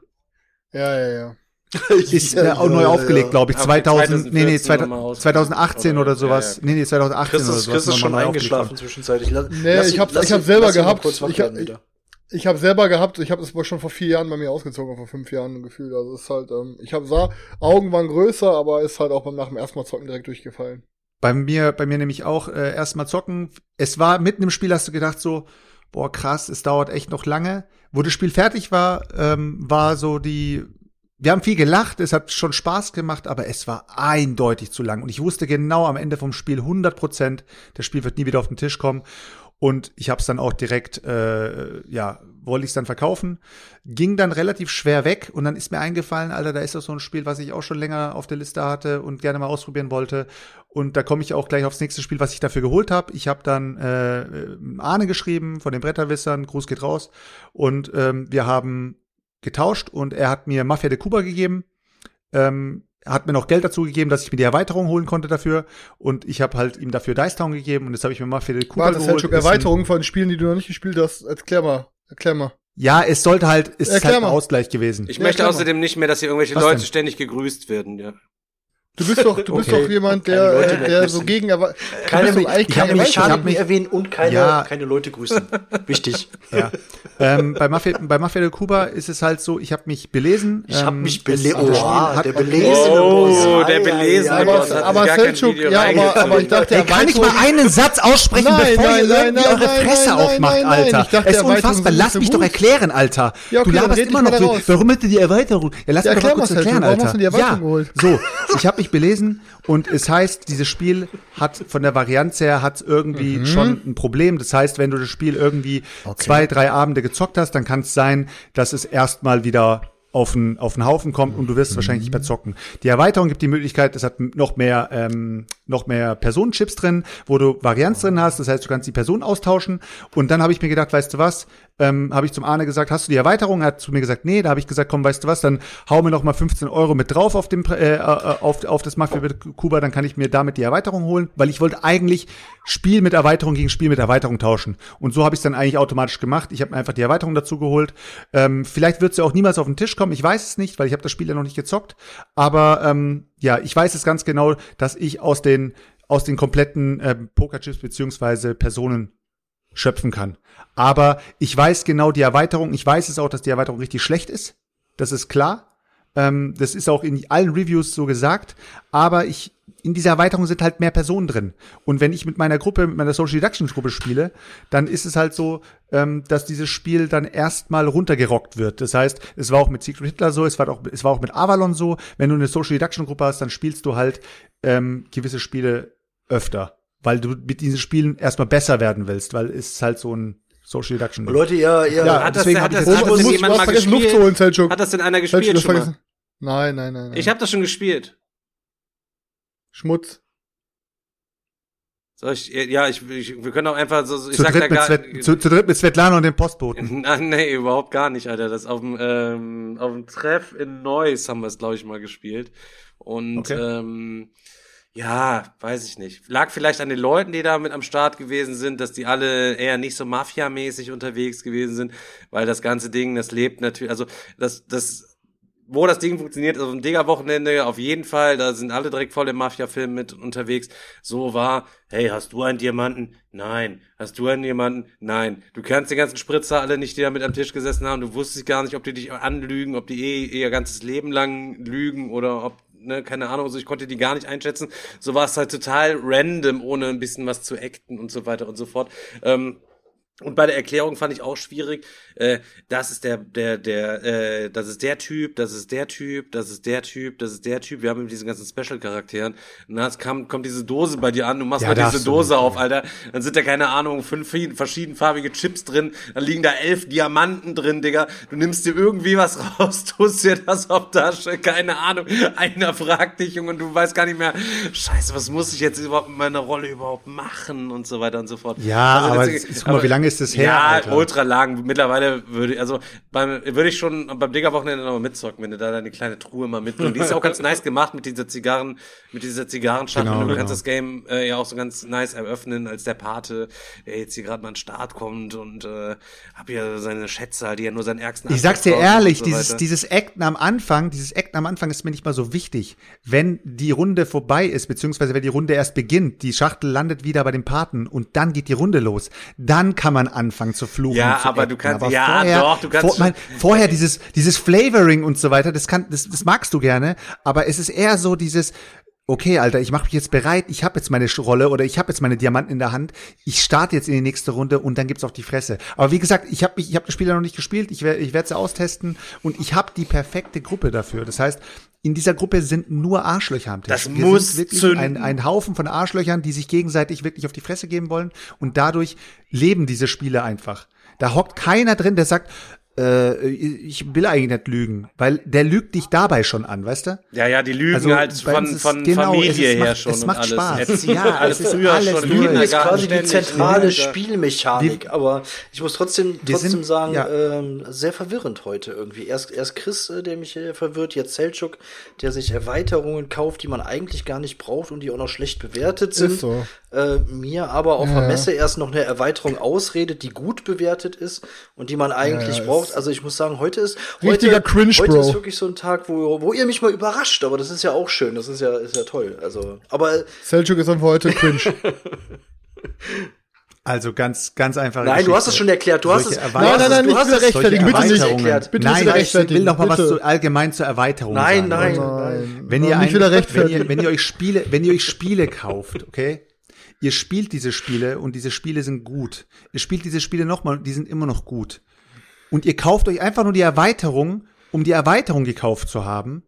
Ja. Ist auch neu aufgelegt, glaube ich. 2018 oder sowas. Ja. 2018 Chris oder sowas. Chris ist schon eingeschlafen zwischenzeitlich. Ich habe selber gehabt, ich habe das schon vor 4 Jahren bei mir ausgezogen, vor 5 Jahren gefühlt. Also es ist halt, Augen waren größer, aber ist halt auch nach dem ersten Mal zocken direkt durchgefallen. Bei mir nämlich auch erstmal zocken. Es war mitten im Spiel, hast du gedacht so, boah krass, es dauert echt noch lange. Wo das Spiel fertig war, wir haben viel gelacht, es hat schon Spaß gemacht, aber es war eindeutig zu lang. Und ich wusste genau am Ende vom Spiel 100%, das Spiel wird nie wieder auf den Tisch kommen. Und ich hab's dann auch direkt, wollte ich's dann verkaufen. Ging dann relativ schwer weg und dann ist mir eingefallen, Alter, da ist doch so ein Spiel, was ich auch schon länger auf der Liste hatte und gerne mal ausprobieren wollte. Und da komme ich auch gleich aufs nächste Spiel, was ich dafür geholt habe. Ich habe dann Arne geschrieben von den Bretterwissern, Gruß geht raus. Und wir haben getauscht und er hat mir Mafia de Cuba gegeben, hat mir noch Geld dazu gegeben, dass ich mir die Erweiterung holen konnte dafür und ich habe halt ihm dafür Dice Town gegeben und jetzt habe ich mir Mafia de Cuba geholt. Das ist Erweiterung von Spielen, die du noch nicht gespielt hast. Erklär mal. Ja, es ist halt ein Ausgleich gewesen. Ich möchte außerdem nicht mehr, dass hier irgendwelche Leute ständig gegrüßt werden, ja. Du bist doch jemand, der so gegen aber ich hab mich erwähnt und keine Leute grüßen. Wichtig. Ja. Bei Mafia de Cuba ist es halt so, ich habe mich belesen. Ich habe mich belesen. Der Belesene. Aber Selçuk, aber ich dachte, der kann nicht mal einen Satz aussprechen, bevor ihr irgendwie eure Fresse aufmacht, Alter. Es ist unfassbar. Lass mich doch erklären, Alter. Du laberst immer noch so. Warum hätte die Erweiterung? Ja, lass mich doch kurz erklären, Alter. Ja, so. Ich habe belesen und es heißt, dieses Spiel hat von der Varianz her hat's irgendwie schon ein Problem. Das heißt, wenn du das Spiel irgendwie 2, 3 Abende gezockt hast, dann kann es sein, dass es erstmal wieder auf den Haufen kommt und du wirst es wahrscheinlich nicht mehr zocken. Die Erweiterung gibt die Möglichkeit, es hat noch mehr Personenchips drin, wo du Varianz drin hast, das heißt, du kannst die Personen austauschen und dann habe ich mir gedacht, weißt du was, habe ich zum Arne gesagt, hast du die Erweiterung? Er hat zu mir gesagt, nee, da habe ich gesagt, komm, weißt du was, dann hau mir noch mal 15 Euro mit drauf auf dem auf das Mafia de Cuba, dann kann ich mir damit die Erweiterung holen, weil ich wollte eigentlich Spiel mit Erweiterung gegen Spiel mit Erweiterung tauschen und so habe ich es dann eigentlich automatisch gemacht. Ich habe mir einfach die Erweiterung dazu geholt. Vielleicht wird es ja auch niemals auf den Tisch kommen, ich weiß es nicht, weil ich habe das Spiel ja noch nicht gezockt, aber ich weiß es ganz genau, dass ich aus den kompletten Pokerchips beziehungsweise Personen schöpfen kann. Aber ich weiß genau die Erweiterung, ich weiß es auch, dass die Erweiterung richtig schlecht ist, das ist klar. Das ist auch in allen Reviews so gesagt, aber in dieser Erweiterung sind halt mehr Personen drin. Und wenn ich mit meiner Social Deduction Gruppe spiele, dann ist es halt so, dass dieses Spiel dann erstmal runtergerockt wird. Das heißt, es war auch mit Secret Hitler so, es war auch mit Avalon so. Wenn du eine Social Deduction Gruppe hast, dann spielst du halt gewisse Spiele öfter, weil du mit diesen Spielen erstmal besser werden willst, weil es ist halt so ein Social Deduction. Leute, ja, hat das denn einer gespielt schon mal? Nein. Ich habe das schon gespielt. Schmutz. Wir können auch einfach so ich sag ja gar zu dritt mit Svetlana und dem Postboten. Nee, überhaupt gar nicht, Alter. Das auf dem Treff in Neuss haben wir es, glaube ich, mal gespielt und Ja, weiß ich nicht. Lag vielleicht an den Leuten, die da mit am Start gewesen sind, dass die alle eher nicht so Mafia-mäßig unterwegs gewesen sind, weil das ganze Ding, das lebt natürlich, also das wo das Ding funktioniert, also am Digga-Wochenende auf jeden Fall, da sind alle direkt voll im Mafia-Film mit unterwegs. So war, hey, hast du einen Diamanten? Nein. Hast du einen Diamanten? Nein. Du kannst die ganzen Spritzer alle nicht, die da mit am Tisch gesessen haben, du wusstest gar nicht, ob die dich anlügen, ob die ihr ganzes Leben lang lügen oder ob, ne, keine Ahnung, also ich konnte die gar nicht einschätzen. So war es halt total random, ohne ein bisschen was zu acten und so weiter und so fort. Und bei der Erklärung fand ich auch schwierig, das ist der Typ, wir haben eben diese ganzen Special-Charakteren, und dann kommt diese Dose bei dir an, du machst ja, mal diese Dose auf, Alter, dann sind da, keine Ahnung, 5 verschiedenfarbige Chips drin, dann liegen da 11 Diamanten drin, Digga, du nimmst dir irgendwie was raus, tust dir das auf Tasche, keine Ahnung, einer fragt dich, Junge, und du weißt gar nicht mehr, scheiße, was muss ich jetzt überhaupt in meiner Rolle überhaupt machen, und so weiter und so fort. Ja, also, aber wie lange ist das her? Ja, Alter, ultra lang. Mittlerweile würde ich schon beim Digga-Wochenende nochmal mitzocken, wenn du da deine kleine Truhe mal mitbringst. Die ist ja auch ganz nice gemacht mit dieser Zigarrenschachtel. Genau, du kannst das Game ja auch so ganz nice eröffnen als der Pate, der jetzt hier gerade mal an den Start kommt und hab hier seine Schätze, die ja nur seinen ärgsten Anspruch. Ich sag's dir ehrlich, so dieses Acten am Anfang ist mir nicht mal so wichtig. Wenn die Runde vorbei ist, beziehungsweise wenn die Runde erst beginnt, die Schachtel landet wieder bei dem Paten und dann geht die Runde los. Dann kann man anfangen zu fluchen. Ja, zu aber du kannst, aber ja, vorher, doch, du kannst. Vorher dieses Flavoring und so weiter, das magst du gerne, aber es ist eher so dieses, okay, Alter, ich mache mich jetzt bereit, ich habe jetzt meine Rolle oder ich habe jetzt meine Diamanten in der Hand, ich starte jetzt in die nächste Runde und dann gibt's auf die Fresse. Aber wie gesagt, ich hab das Spiel ja noch nicht gespielt, ich werde es ja austesten und ich habe die perfekte Gruppe dafür. Das heißt, in dieser Gruppe sind nur Arschlöcher am Tisch. Das wir muss sind wirklich ein Haufen von Arschlöchern, die sich gegenseitig wirklich auf die Fresse geben wollen und dadurch leben diese Spiele einfach. Da hockt keiner drin, der sagt, ich will eigentlich nicht lügen, weil der lügt dich dabei schon an, weißt du? Ja, ja, die lügen also halt von genau, Familie her schon. Es macht alles. Spaß. Ja, alles es ist früher alles schon. Lügen ist quasi die zentrale Spielmechanik, aber ich muss trotzdem sagen, ja, sehr verwirrend heute irgendwie. Erst Chris, der mich verwirrt, jetzt Selçuk, der sich Erweiterungen kauft, die man eigentlich gar nicht braucht und die auch noch schlecht bewertet sind. Ist so. Mir aber auf der Messe erst noch eine Erweiterung ausredet, die gut bewertet ist und die man eigentlich braucht. Also ich muss sagen, heute ist wirklich so ein Tag, wo ihr mich mal überrascht, aber das ist ja auch schön, das ist ja toll. Also, aber Selçuk ist einfach heute cringe. Also ganz, ganz einfach. Nein, Geschichte. Du hast es schon erklärt. Nein, ich will rechtfertigen. Bitte nicht erklärt. Nein, ich will noch mal was allgemein zur Erweiterung sagen. Nein. Wenn ihr euch Spiele kauft, okay? Ihr spielt diese Spiele und diese Spiele sind gut. Ihr spielt diese Spiele nochmal und die sind immer noch gut. Und ihr kauft euch einfach nur die Erweiterung, um die Erweiterung gekauft zu haben,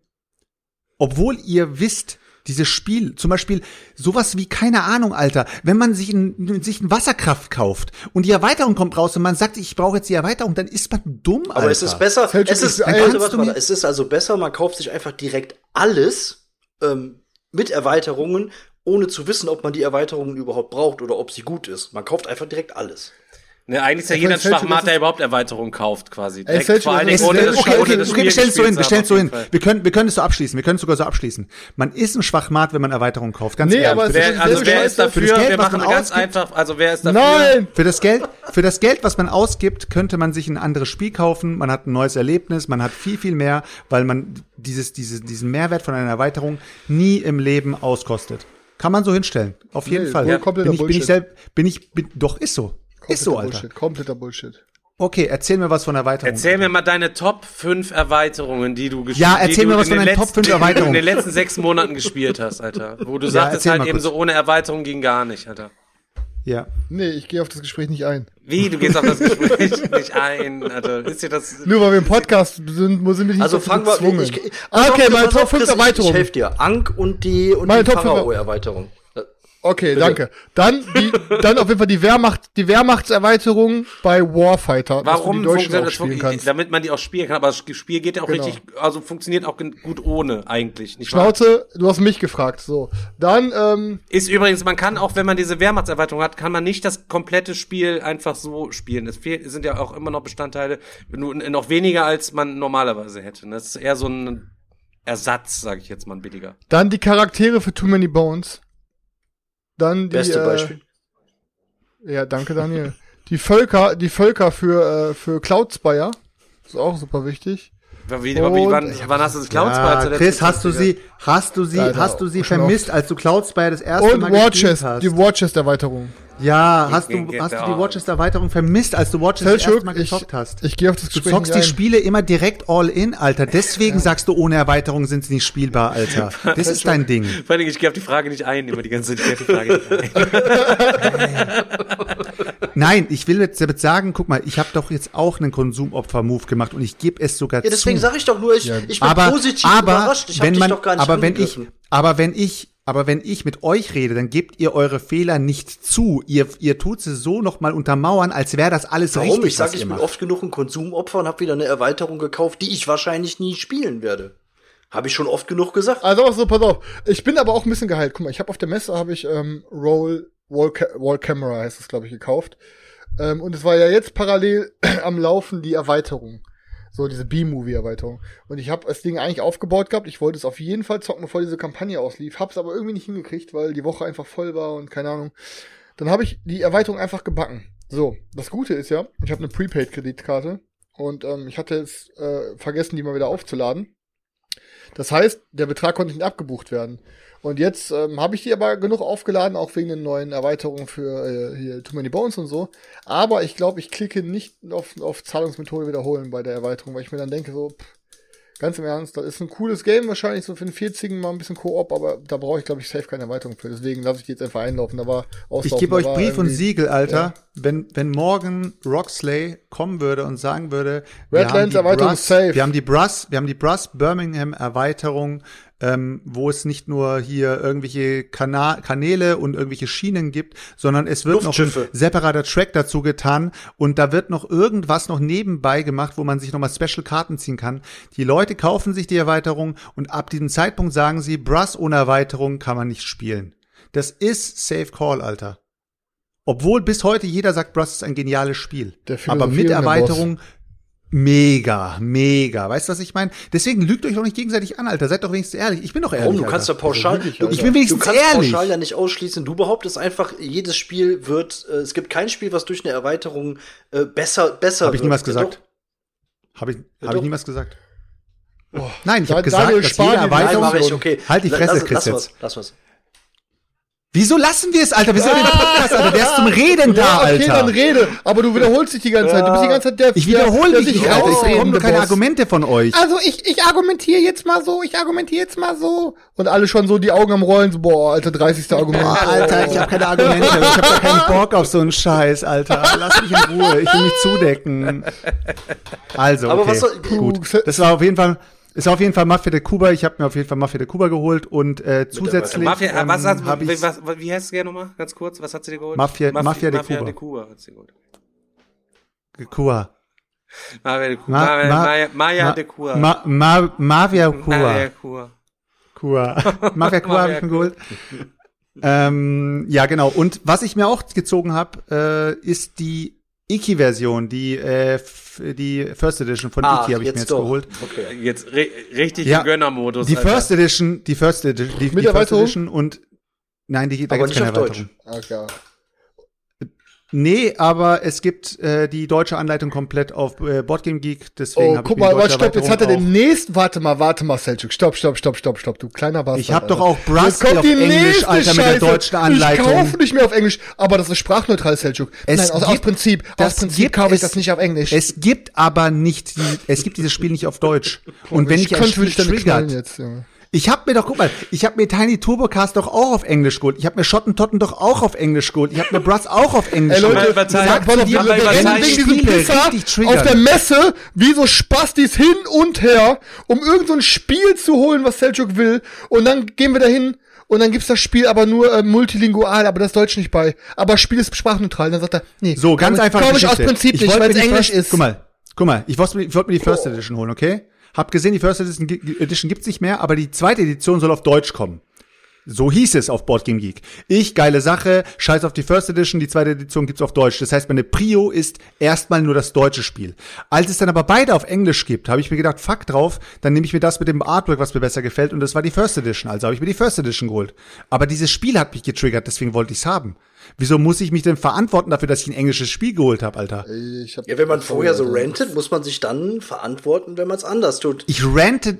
obwohl ihr wisst, dieses Spiel, zum Beispiel sowas wie, keine Ahnung, Alter, wenn man sich ein Wasserkraft kauft und die Erweiterung kommt raus und man sagt, ich brauche jetzt die Erweiterung, dann ist man dumm, Alter. Aber es ist besser, man kauft sich einfach direkt alles mit Erweiterungen, ohne zu wissen, ob man die Erweiterungen überhaupt braucht oder ob sie gut ist. Man kauft einfach direkt alles. Ne, eigentlich ist ja jeder Schwachmat, der überhaupt Erweiterungen kauft, quasi. Wir stellen es so hin. Wir können es so abschließen. Wir können es sogar so abschließen. Man ist ein Schwachmat, wenn man Erweiterungen kauft. Ganz ehrlich. Aber wer ist dafür? Wir machen ganz einfach. Also wer ist dafür? Nein. Für das Geld, was man ausgibt, könnte man sich ein anderes Spiel kaufen. Man hat ein neues Erlebnis. Man hat viel, viel mehr, weil man diesen Mehrwert von einer Erweiterung nie im Leben auskostet. Kann man so hinstellen. Auf jeden Fall. Ja. Doch, ist so. Ist so, Alter. Kompletter Bullshit. Okay, erzähl mir was von Erweiterungen. Erzähl mir mal deine Top 5 Erweiterungen, die du gespielt hast. Ja, erzähl mir was von deinen Top 5 Erweiterungen. Die du in den letzten 6 Monaten gespielt hast, Alter. Wo du sagtest halt eben so, ohne Erweiterung ging gar nicht, Alter. Ja. Nee, ich gehe auf das Gespräch nicht ein. Wie? Du gehst auf das Gespräch nicht ein, Alter. Ist dir das? Nur weil wir im Podcast sind, muss ich mich nicht also fangen wir. Okay, meine Top 5 Erweiterung. Ich helfe dir. Ankh und die Pharao-Erweiterung. Okay, bitte? Danke. Dann auf jeden Fall die Wehrmachtserweiterung bei Warfighter, warum dass du die Deutschen auch spielen kannst. Damit man die auch spielen kann, aber das Spiel geht ja auch richtig, also funktioniert auch gut ohne eigentlich. Nicht Schnauze, wahr? Du hast mich gefragt, so. Dann, ist übrigens, man kann auch, wenn man diese Wehrmachtserweiterung hat, kann man nicht das komplette Spiel einfach so spielen. Es sind ja auch immer noch Bestandteile, noch weniger als man normalerweise hätte. Das ist eher so ein Ersatz, sage ich jetzt mal, ein billiger. Dann die Charaktere für Too Many Bones. Dann die, beste Beispiel. Ja, danke, Daniel. die Völker für Cloudspire. Ist auch super wichtig. Wann hast du das Cloudspire zuletzt? Chris, hast du sie vermisst, als du Cloudspire das erste Mal gespielt hast? Und die Watchest-Erweiterung. Ja, hast du die Watchest-Erweiterung vermisst, als du Watchest das erste Mal gezockt hast? Ich gehe auf das Gespräch. Du zockst die Spiele immer direkt all in, Alter. Deswegen sagst du, ohne Erweiterung sind sie nicht spielbar, Alter. Das ist dein Ding. Vor allem, ich gehe auf die Frage nicht ein, immer die ganze Zeit. Nein, ich will jetzt sagen, guck mal, ich habe doch jetzt auch einen Konsumopfer-Move gemacht und ich gebe es sogar zu. Ja, deswegen sage ich doch nur, ich bin positiv überrascht. Ich habe dich doch gar nicht angegriffen. Aber wenn ich mit euch rede, dann gebt ihr eure Fehler nicht zu. Ihr tut sie so nochmal untermauern, als wäre das alles richtig. Warum? Ich sage, ich bin oft genug ein Konsumopfer und habe wieder eine Erweiterung gekauft, die ich wahrscheinlich nie spielen werde. Habe ich schon oft genug gesagt. Also, pass auf. Ich bin aber auch ein bisschen geheilt. Guck mal, ich habe auf der Messe Wall Camera heißt es, glaube ich, gekauft. Und es war ja jetzt parallel am Laufen die Erweiterung. So, diese B-Movie-Erweiterung. Und ich habe das Ding eigentlich aufgebaut gehabt. Ich wollte es auf jeden Fall zocken, bevor diese Kampagne auslief. Hab's aber irgendwie nicht hingekriegt, weil die Woche einfach voll war und keine Ahnung. Dann habe ich die Erweiterung einfach gebacken. So, das Gute ist ja, ich habe eine Prepaid-Kreditkarte. Und ich hatte jetzt vergessen, die mal wieder aufzuladen. Das heißt, der Betrag konnte nicht abgebucht werden. Und jetzt habe ich die aber genug aufgeladen, auch wegen den neuen Erweiterungen für hier Too Many Bones und so. Aber ich glaube, ich klicke nicht auf Zahlungsmethode wiederholen bei der Erweiterung, weil ich mir dann denke, so, ganz im Ernst, das ist ein cooles Game wahrscheinlich, so für den 40. mal ein bisschen Koop, aber da brauche ich, glaube ich, safe keine Erweiterung für. Deswegen lasse ich die jetzt einfach einlaufen. Ich gebe euch Brief und Siegel, Alter. Ja. Wenn morgen Roxley kommen würde und sagen würde, wir haben die Brass Birmingham Erweiterung, wo es nicht nur hier irgendwelche Kanäle und irgendwelche Schienen gibt, sondern es wird noch ein separater Track dazu getan und da wird noch irgendwas noch nebenbei gemacht, wo man sich nochmal Special-Karten ziehen kann. Die Leute kaufen sich die Erweiterung und ab diesem Zeitpunkt sagen sie, Brass ohne Erweiterung kann man nicht spielen. Das ist Safe Call, Alter. Obwohl bis heute jeder sagt, Brass ist ein geniales Spiel. Aber mit Erweiterung mega. Weißt du, was ich meine? Deswegen lügt euch doch nicht gegenseitig an, Alter. Seid doch wenigstens ehrlich. Ich bin doch ehrlich. Warum? Du kannst doch pauschal. Ich bin wenigstens ehrlich. Du kannst pauschal ja nicht ausschließen. Du behauptest einfach, jedes Spiel wird. Es gibt kein Spiel, was durch eine Erweiterung besser. Habe ich niemals gesagt. Habe ich niemals gesagt. Oh. Nein, ich habe gesagt, dass jede Erweiterung. Nein, okay. Halt die Fresse, Chris. Lass was. Wieso lassen wir es, Alter? Wir sind ja im Podcast, Alter. Der ist zum Reden da, Alter. Okay, dann rede. Aber du wiederholst dich die ganze Zeit. Du bist die ganze Zeit der... Ich wiederhole mich nicht, Alter. Ich bekomme nur keine Argumente von euch. Also, ich argumentiere jetzt mal so. Und alle schon so die Augen am Rollen. So, boah, Alter, 30. Argument. Alter, ich habe keine Argumente. Ich habe da keinen Bock auf so einen Scheiß, Alter. Lass mich in Ruhe. Ich will mich zudecken. Also, okay. Aber was soll, gut. Das war auf jeden Fall... Ist auf jeden Fall Mafia de Cuba. Ich habe mir auf jeden Fall Mafia de Cuba geholt und zusätzlich Mafia, wie heißt es gerne nochmal? Ganz kurz, was hat sie dir geholt? Mafia de Cuba hat sie geholt. Mafia Cuba habe ich mir geholt. Ja, genau. Und was ich mir auch gezogen habe, ist die Iki-Version, die First Edition von Iki habe ich mir jetzt geholt. Okay, jetzt richtig im Gönnermodus. Die First Edition und nein, da gibt es keine Erweiterung. Okay. Nee, aber es gibt die deutsche Anleitung komplett auf Boardgame Geek, deswegen habe ich guck mal, stopp, jetzt hat er den nächsten, warte mal, Selçuk, stopp, du kleiner Bastard. Ich habe doch auch Brass auf Englisch, Alter, mit der deutschen Anleitung. Ich kaufe nicht mehr auf Englisch, aber das ist sprachneutral, Selçuk. Nein, aus Prinzip kaufe ich das nicht auf Englisch. Es gibt aber nicht, es gibt dieses Spiel nicht auf Deutsch. Und wenn ich ein Spiel triggert, jetzt, ja. Ich hab mir Tiny Turbo Cars doch auch auf Englisch geholt. Ich hab mir Schotten Totten doch auch auf Englisch geholt. Ich hab mir Brass auch auf Englisch geholt. Ey, Leute, rennen wegen diesem Pisser auf der Messe wie so Spastis hin und her, um irgend so ein Spiel zu holen, was Selçuk will. Und dann gehen wir dahin und dann gibt's das Spiel aber nur multilingual, aber das Deutsch nicht bei. Aber Spiel ist sprachneutral. Und dann sagt er, nee, so ganz einfach. Glaube ich aus Prinzip nicht, weil es Englisch ist. Guck mal, ich wollte mir die First Edition holen, okay? Hab gesehen, die First Edition gibt's nicht mehr, aber die zweite Edition soll auf Deutsch kommen. So hieß es auf Boardgame Geek. Geile Sache, scheiß auf die First Edition, die zweite Edition gibt's auf Deutsch. Das heißt, meine Prio ist erstmal nur das deutsche Spiel. Als es dann aber beide auf Englisch gibt, habe ich mir gedacht, fuck drauf, dann nehme ich mir das mit dem Artwork, was mir besser gefällt, und das war die First Edition. Also habe ich mir die First Edition geholt. Aber dieses Spiel hat mich getriggert, deswegen wollte ich's haben. Wieso muss ich mich denn verantworten dafür, dass ich ein englisches Spiel geholt habe, Alter? Ja, wenn man vorher so rantet, muss man sich dann verantworten, wenn man es anders tut. Ich rante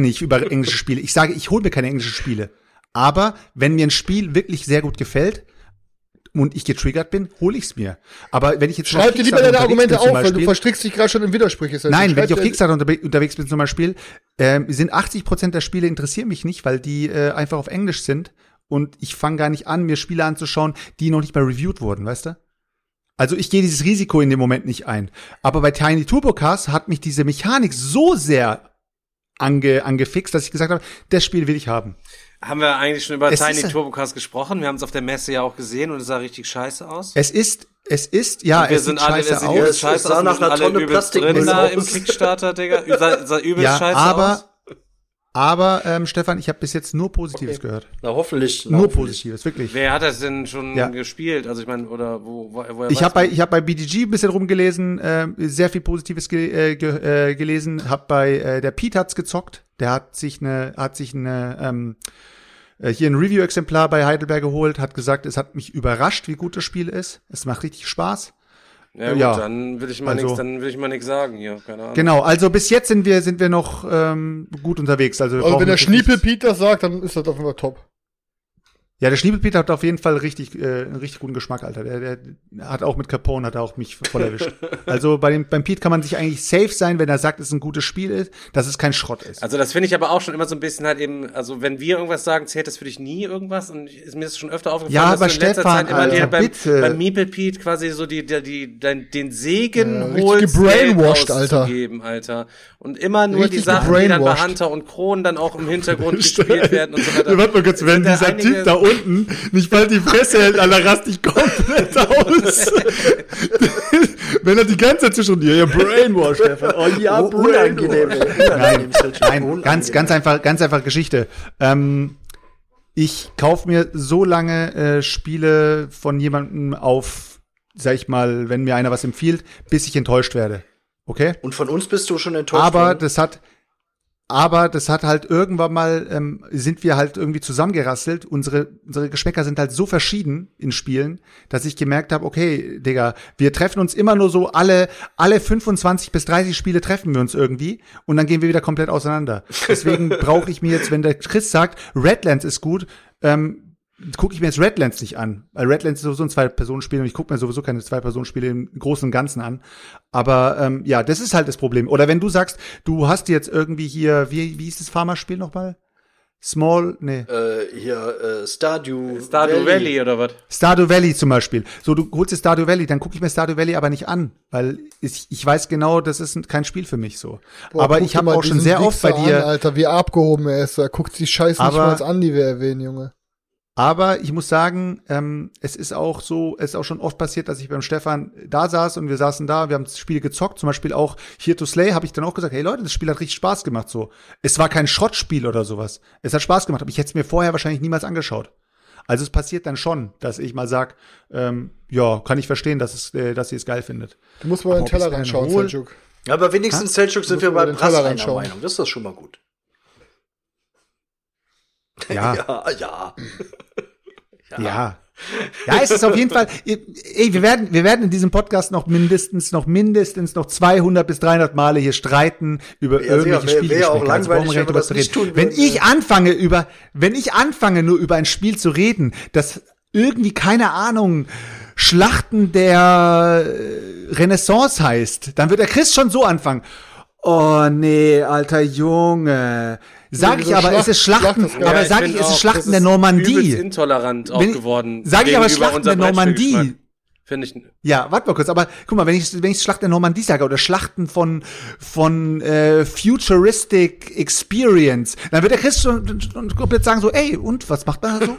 nicht über englische Spiele. Ich sage, ich hole mir keine englischen Spiele. Aber wenn mir ein Spiel wirklich sehr gut gefällt und ich getriggert bin, hole ich es mir. Aber wenn ich jetzt schreib dir lieber deine Argumente auf, weil du verstrickst dich gerade schon in Widersprüche. Also nein, wenn ich auf Kickstarter unterwegs bin zum Beispiel, sind 80% der Spiele interessieren mich nicht, weil die einfach auf Englisch sind. Und ich fange gar nicht an, mir Spiele anzuschauen, die noch nicht mal reviewed wurden, weißt du? Also ich gehe dieses Risiko in dem Moment nicht ein. Aber bei Tiny Turbo Cars hat mich diese Mechanik so sehr angefixt, dass ich gesagt habe, das Spiel will ich haben. Haben wir eigentlich schon über Tiny Turbo Cars gesprochen? Wir haben es auf der Messe ja auch gesehen und es sah richtig scheiße aus. Es sieht scheiße aus. Es sah nach einer Tonne Plastik im Kickstarter, Digga. Sah übelst scheiße aus. Aber Stefan, ich habe bis jetzt nur Positives gehört. Na, hoffentlich. Positives, wirklich. Wer hat das denn schon gespielt? Also ich meine, oder woher ich habe bei BDG ein bisschen rumgelesen, sehr viel Positives gelesen. Hab bei der Pete hat's gezockt. Der hat sich hier ein Review-Exemplar bei Heidelberg geholt, hat gesagt, es hat mich überrascht, wie gut das Spiel ist. Es macht richtig Spaß. Ja, gut, dann will ich mal nichts sagen hier, keine Ahnung. Genau, also bis jetzt sind wir noch gut unterwegs. Also wenn der Schniepel-Piet das sagt, dann ist das auf jeden Fall top. Ja, der Schniepel-Piet hat auf jeden Fall einen richtig guten Geschmack, Alter. Der hat auch mit Capone, hat er auch mich voll erwischt. Also beim Piet kann man sich eigentlich safe sein, wenn er sagt, es ist ein gutes Spiel ist, dass es kein Schrott ist. Also das finde ich aber auch schon immer so ein bisschen halt eben, also wenn wir irgendwas sagen, zählt das für dich nie irgendwas, und mir ist schon öfter aufgefallen, dass du in letzter Zeit immer dir beim Meeple-Piet quasi so den Segen holst, Geld auszugeben, Alter. Und immer nur richtig die Sachen, die dann bei Hunter und Kron dann auch im Hintergrund gespielt werden und so weiter. Warte mal kurz, wenn dieser Typ da unten nicht bald die Fresse hält, Alter, rast dich komplett aus. Wenn er die ganze Zeit zwischen dir, Brainwash, Stefan. Oh ja, unangenehm. Nein, ganz einfach Geschichte. Ich kauf mir so lange Spiele von jemandem auf, sag ich mal, wenn mir einer was empfiehlt, bis ich enttäuscht werde. Okay? Und von uns bist du schon enttäuscht. Aber das hat halt irgendwann mal, sind wir halt irgendwie zusammengerasselt. Unsere Geschmäcker sind halt so verschieden in Spielen, dass ich gemerkt habe, okay, Digga, wir treffen uns immer nur so alle 25 bis 30 Spiele treffen wir uns irgendwie. Und dann gehen wir wieder komplett auseinander. Deswegen brauche ich mir jetzt, wenn der Chris sagt, Radlands ist gut, gucke ich mir jetzt Radlands nicht an. Weil Radlands ist sowieso ein Zwei-Personen-Spiel und ich gucke mir sowieso keine Zwei-Personen-Spiele im Großen und Ganzen an. Aber das ist halt das Problem. Oder wenn du sagst, du hast jetzt irgendwie hier, wie hieß das Farmerspiel nochmal? Stardew Valley oder was? Stardew Valley zum Beispiel. So, du holst dir Stardew Valley, dann gucke ich mir Stardew Valley aber nicht an, weil ich weiß genau, das ist kein Spiel für mich so. Boah, aber ich habe auch schon sehr oft bei dir an, Alter, wie abgehoben er ist. Er guckt sich Scheiße nicht mal an, die wir erwähnen, Junge. Aber ich muss sagen, es ist auch schon oft passiert, dass ich beim Stefan da saß und wir saßen da, wir haben das Spiel gezockt, zum Beispiel auch Here to Slay, habe ich dann auch gesagt, hey Leute, das Spiel hat richtig Spaß gemacht, so. Es war kein Schrottspiel oder sowas. Es hat Spaß gemacht, aber ich hätte es mir vorher wahrscheinlich niemals angeschaut. Also es passiert dann schon, dass ich mal sag, kann ich verstehen, dass ihr es geil findet. Du musst mal in den Teller reinschauen, Selçuk. Ja, aber wenigstens, Selçuk, sind wir beim Brass einer Meinung. Das ist das schon mal gut. Ja. Ja, es ist auf jeden Fall, ey, wir werden in diesem Podcast noch mindestens 200 bis 300 Male hier streiten über irgendwelche Spiele. Wäre auch langweilig, wenn wir das nicht tun würden. Wenn ich anfange, nur über ein Spiel zu reden, das irgendwie, keine Ahnung, Schlachten der Renaissance heißt, dann wird der Chris schon so anfangen. Oh, nee, alter Junge. Sag ich aber, es ist Schlachten der Normandie. Übelst intolerant auch geworden. Sag ich aber, Schlachten der Normandie. Finde ich. Ja, warte mal kurz. Aber guck mal, wenn ich Schlachten der Normandie sage oder Schlachten von Futuristic Experience, dann wird der Chris schon komplett sagen so, ey, und was macht man da so?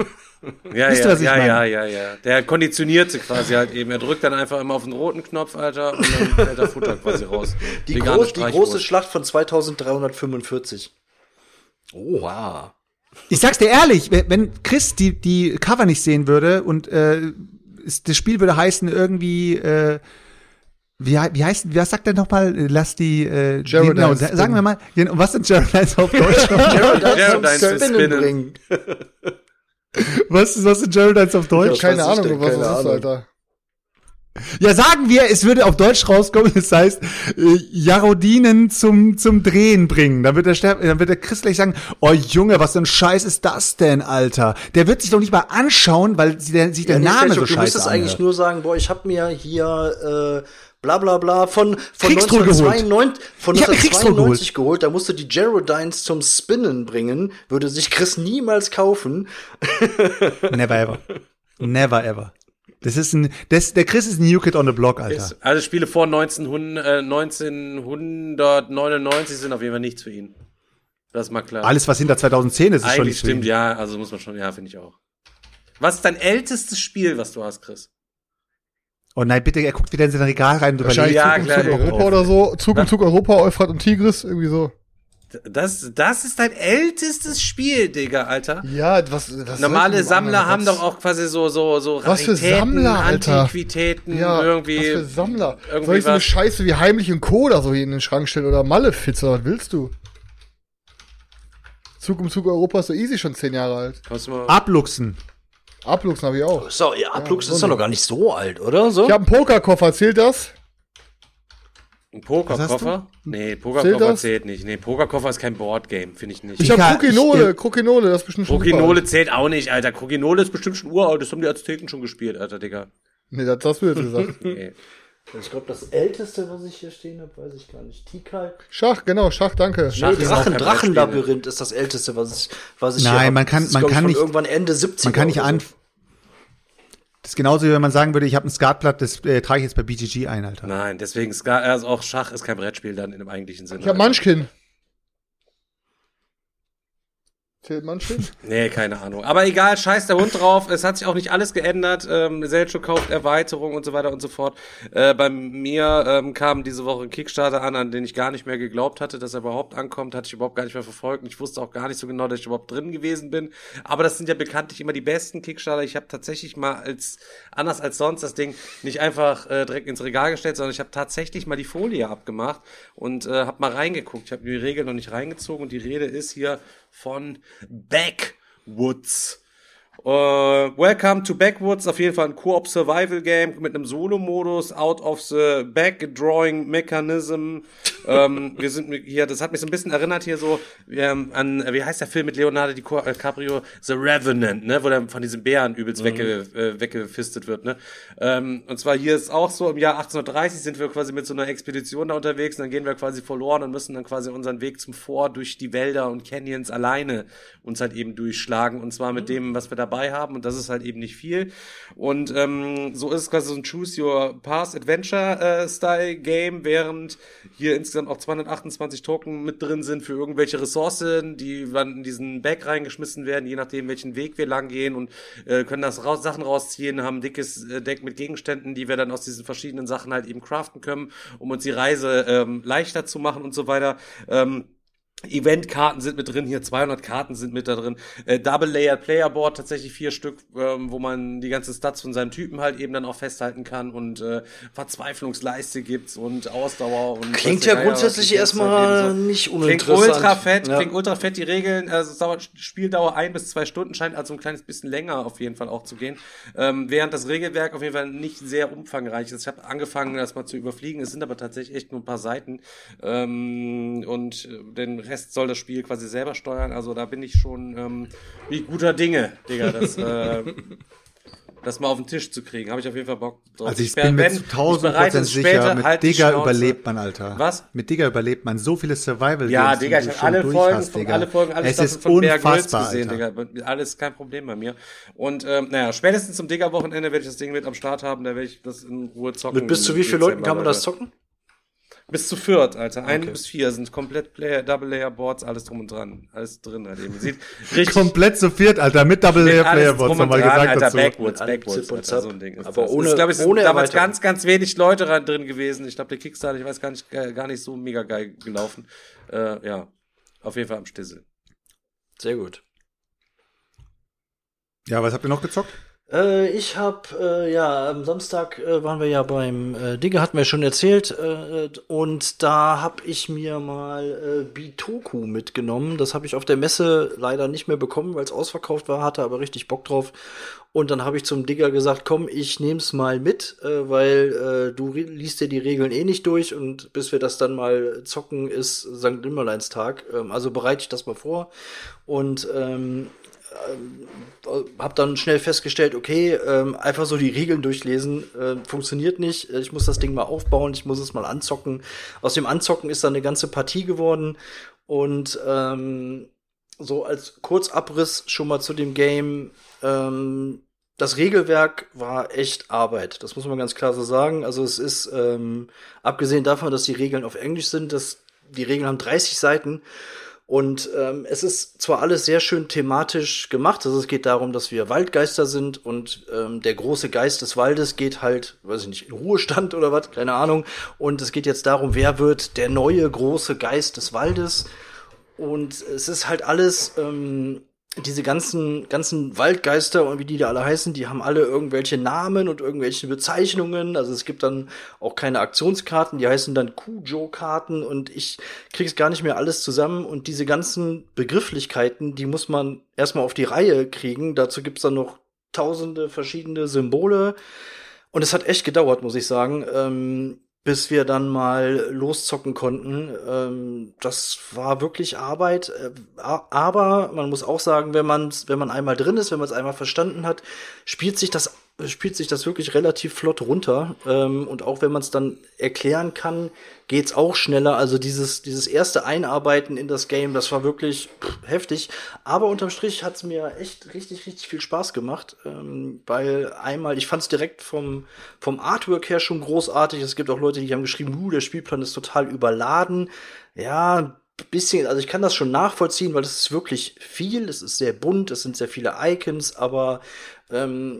Wisst ihr, was ich meine? Der konditionierte quasi halt eben. Er drückt dann einfach immer auf den roten Knopf, Alter, und dann fällt der Futter quasi raus. Die große Schlacht von 2345. Oha. Ich sag's dir ehrlich, wenn Chris die Cover nicht sehen würde und das Spiel würde heißen irgendwie wie heißt, was sagt er nochmal? Lass die genau, sagen wir mal, was sind Geraldines auf Deutsch? Geraldines zum Spinnen bringen. Was sind Geraldines auf Deutsch? Ja, keine Ahnung, was das ist, Alter. Ja, sagen wir, es würde auf Deutsch rauskommen, das heißt, Jarodinen zum Drehen bringen. Dann wird der Chris gleich sagen, oh Junge, was für ein Scheiß ist das denn, Alter? Der wird sich doch nicht mal anschauen, weil sich der Name so scheiße anhört. Du müsstest eigentlich nur sagen, boah, ich hab mir hier, bla bla bla, von 1992 geholt, da musst du die Geraldines zum Spinnen bringen, würde sich Chris niemals kaufen. Never ever. Never ever. Der Chris ist ein New Kid on the Block, Alter. Alle Spiele vor 1999 sind auf jeden Fall nichts für ihn. Das ist mal klar. Alles, was hinter 2010 ist, ist schon nichts für ihn. Stimmt, ja, also muss man schon, ja, finde ich auch. Was ist dein ältestes Spiel, was du hast, Chris? Oh nein, bitte, er guckt wieder in sein Regal rein. Wahrscheinlich ja, Zug klar, Europa drauf. Oder so. Zug um Zug Europa, Euphrat und Tigris, irgendwie so. Das ist dein ältestes Spiel, Digga, Alter. Ja, was normale Sammler haben doch auch quasi so Raritäten, was für Sammler, Alter. Antiquitäten, ja, irgendwie. Was für Sammler? Soll ich so eine Scheiße wie Heimlich und Co. da so hier in den Schrank stellen oder Malefiz, oder was willst du? Zug um Zug Europa ist so easy schon 10 Jahre alt. Abluchsen. Abluchsen habe ich auch. So, ja, Abluchsen ist doch noch gar nicht so alt, oder? So? Ich habe einen Pokerkoffer, zählt das? Ein Pokerkoffer? Nee, Pokerkoffer zählt nicht. Nee, Pokerkoffer ist kein Boardgame, finde ich nicht. Ich hab Crokinole, das ist bestimmt schon Crokinole zählt auch nicht, Alter. Crokinole ist bestimmt schon uralt, das haben die Azteken schon gespielt, Alter, Digga. Nee, das hast du jetzt gesagt. Nee. Ich glaube, das Älteste, was ich hier stehen habe, weiß ich gar nicht. Tikal. Schach, genau, Schach, danke. Drachenlabyrinth ist das Älteste, was ich hier habe. Nein, man kann nicht. Irgendwann Ende 70er. Man kann nicht anfangen. Das ist genauso, wie wenn man sagen würde, ich habe ein Skatblatt, das trage ich jetzt bei BGG ein, Alter. Nein, deswegen Skat, also auch Schach ist kein Brettspiel dann in dem eigentlichen Sinne. Ich habe Munchkin. Zählt Munchkin? Nee, keine Ahnung. Aber egal, scheiß der Hund drauf. Es hat sich auch nicht alles geändert. Selcho kauft Erweiterungen und so weiter und so fort. Bei mir kam diese Woche ein Kickstarter an den ich gar nicht mehr geglaubt hatte, dass er überhaupt ankommt. Hatte ich überhaupt gar nicht mehr verfolgt. Ich wusste auch gar nicht so genau, dass ich überhaupt drin gewesen bin. Aber das sind ja bekanntlich immer die besten Kickstarter. Ich habe tatsächlich mal, anders als sonst, das Ding nicht einfach direkt ins Regal gestellt, sondern ich habe tatsächlich mal die Folie abgemacht und habe mal reingeguckt. Ich habe die Regel noch nicht reingezogen und die Rede ist hier von Backwoods. Welcome to Backwoods, auf jeden Fall ein Koop Survival Game mit einem Solo-Modus, out of the back-drawing mechanism. Wir sind hier, das hat mich so ein bisschen erinnert hier so an, wie heißt der Film mit Leonardo DiCaprio? The Revenant, ne, wo der von diesen Bären übelst weggefistet wird, ne. Und zwar hier ist auch so, im Jahr 1830 sind wir quasi mit so einer Expedition da unterwegs und dann gehen wir quasi verloren und müssen dann quasi unseren Weg zum Fort durch die Wälder und Canyons alleine uns halt eben durchschlagen und zwar mit dem, was wir dabei haben und das ist halt eben nicht viel und so ist es quasi so ein Choose-Your-Path-Adventure-Style-Game, während hier insgesamt auch 228 Token mit drin sind für irgendwelche Ressourcen, die dann in diesen Bag reingeschmissen werden, je nachdem welchen Weg wir lang gehen und können das Sachen rausziehen, haben ein dickes Deck mit Gegenständen, die wir dann aus diesen verschiedenen Sachen halt eben craften können, um uns die Reise leichter zu machen und so weiter. Eventkarten sind mit drin, hier 200 Karten sind mit da drin, Double-Layered Playerboard, tatsächlich 4 Stück, wo man die ganzen Stats von seinem Typen halt eben dann auch festhalten kann und Verzweiflungsleiste gibt's und Ausdauer und klingt ja grundsätzlich erstmal halt so nicht uninteressant. Klingt ultra fett, die Regeln, also Spieldauer 1 bis 2 Stunden, scheint also ein kleines bisschen länger auf jeden Fall auch zu gehen, während das Regelwerk auf jeden Fall nicht sehr umfangreich ist. Ich habe angefangen, das mal zu überfliegen, es sind aber tatsächlich echt nur ein paar Seiten und den Rest soll das Spiel quasi selber steuern, also da bin ich schon wie guter Dinge, Digga, das mal auf den Tisch zu kriegen, habe ich auf jeden Fall Bock drauf. Also ich bin mir zu 1000% sicher, mit Digga überlebt man, Alter. Was? Mit Digga überlebt man so viele Survival-Games. Ja, Digga, ich habe alle Folgen, es ist von unfassbar, gesehen, Digga. Alles kein Problem bei mir. Und naja, spätestens zum Digga-Wochenende werde ich das Ding mit am Start haben, da werde ich das in Ruhe zocken. Mit bis zu wie vielen Leuten kann man das zocken? Bis zu 4, Alter. 1 bis 4 sind komplett Double-Layer-Boards, alles drum und dran. Alles drin halt eben. Sieht richtig komplett zu 4, Alter, mit Double-Layer-Boards, nochmal gesagt Alter, dazu. Backwoods, Alter, so ein Ding. Ist aber das. Ohne, ist, glaube ich, sind damals ganz, ganz wenig Leute drin gewesen. Ich glaube, der Kickstarter, ich weiß gar nicht so mega geil gelaufen. Ja, auf jeden Fall am Stissel. Sehr gut. Ja, was habt ihr noch gezockt? Ich habe, ja, am Samstag waren wir ja beim Digger, hatten wir schon erzählt. Und da habe ich mir mal Bitoku mitgenommen. Das habe ich auf der Messe leider nicht mehr bekommen, weil es ausverkauft war, hatte aber richtig Bock drauf. Und dann habe ich zum Digger gesagt, komm, ich nehm's mal mit, weil du liest dir die Regeln eh nicht durch. Und bis wir das dann mal zocken, ist St. Nimmerleinstag. Also bereite ich das mal vor. Und hab dann schnell festgestellt, okay, einfach so die Regeln durchlesen funktioniert nicht. Ich muss das Ding mal aufbauen, ich muss es mal anzocken. Aus dem Anzocken ist dann eine ganze Partie geworden. Und so als Kurzabriss schon mal zu dem Game, das Regelwerk war echt Arbeit. Das muss man ganz klar so sagen. Also es ist, abgesehen davon, dass die Regeln auf Englisch sind, die Regeln haben 30 Seiten. Und es ist zwar alles sehr schön thematisch gemacht, also es geht darum, dass wir Waldgeister sind und der große Geist des Waldes geht halt, weiß ich nicht, in Ruhestand oder was, keine Ahnung. Und es geht jetzt darum, wer wird der neue große Geist des Waldes. Und es ist halt alles, diese ganzen Waldgeister und wie die da alle heißen, die haben alle irgendwelche Namen und irgendwelche Bezeichnungen. Also es gibt dann auch keine Aktionskarten, die heißen dann Kujo-Karten und ich krieg's gar nicht mehr alles zusammen. Und diese ganzen Begrifflichkeiten, die muss man erstmal auf die Reihe kriegen. Dazu gibt's dann noch tausende verschiedene Symbole. Und es hat echt gedauert, muss ich sagen. Bis wir dann mal loszocken konnten. Das war wirklich Arbeit. Aber man muss auch sagen, wenn man einmal drin ist, wenn man es einmal verstanden hat, spielt sich das wirklich relativ flott runter. Und auch wenn man es dann erklären kann, geht's auch schneller. Also dieses erste Einarbeiten in das Game, das war wirklich heftig. Aber unterm Strich hat's mir echt richtig, richtig viel Spaß gemacht. Weil einmal, ich fand's direkt vom Artwork her schon großartig. Es gibt auch Leute, die haben geschrieben, der Spielplan ist total überladen. Ja, bisschen, also ich kann das schon nachvollziehen, weil es ist wirklich viel, es ist sehr bunt, es sind sehr viele Icons, aber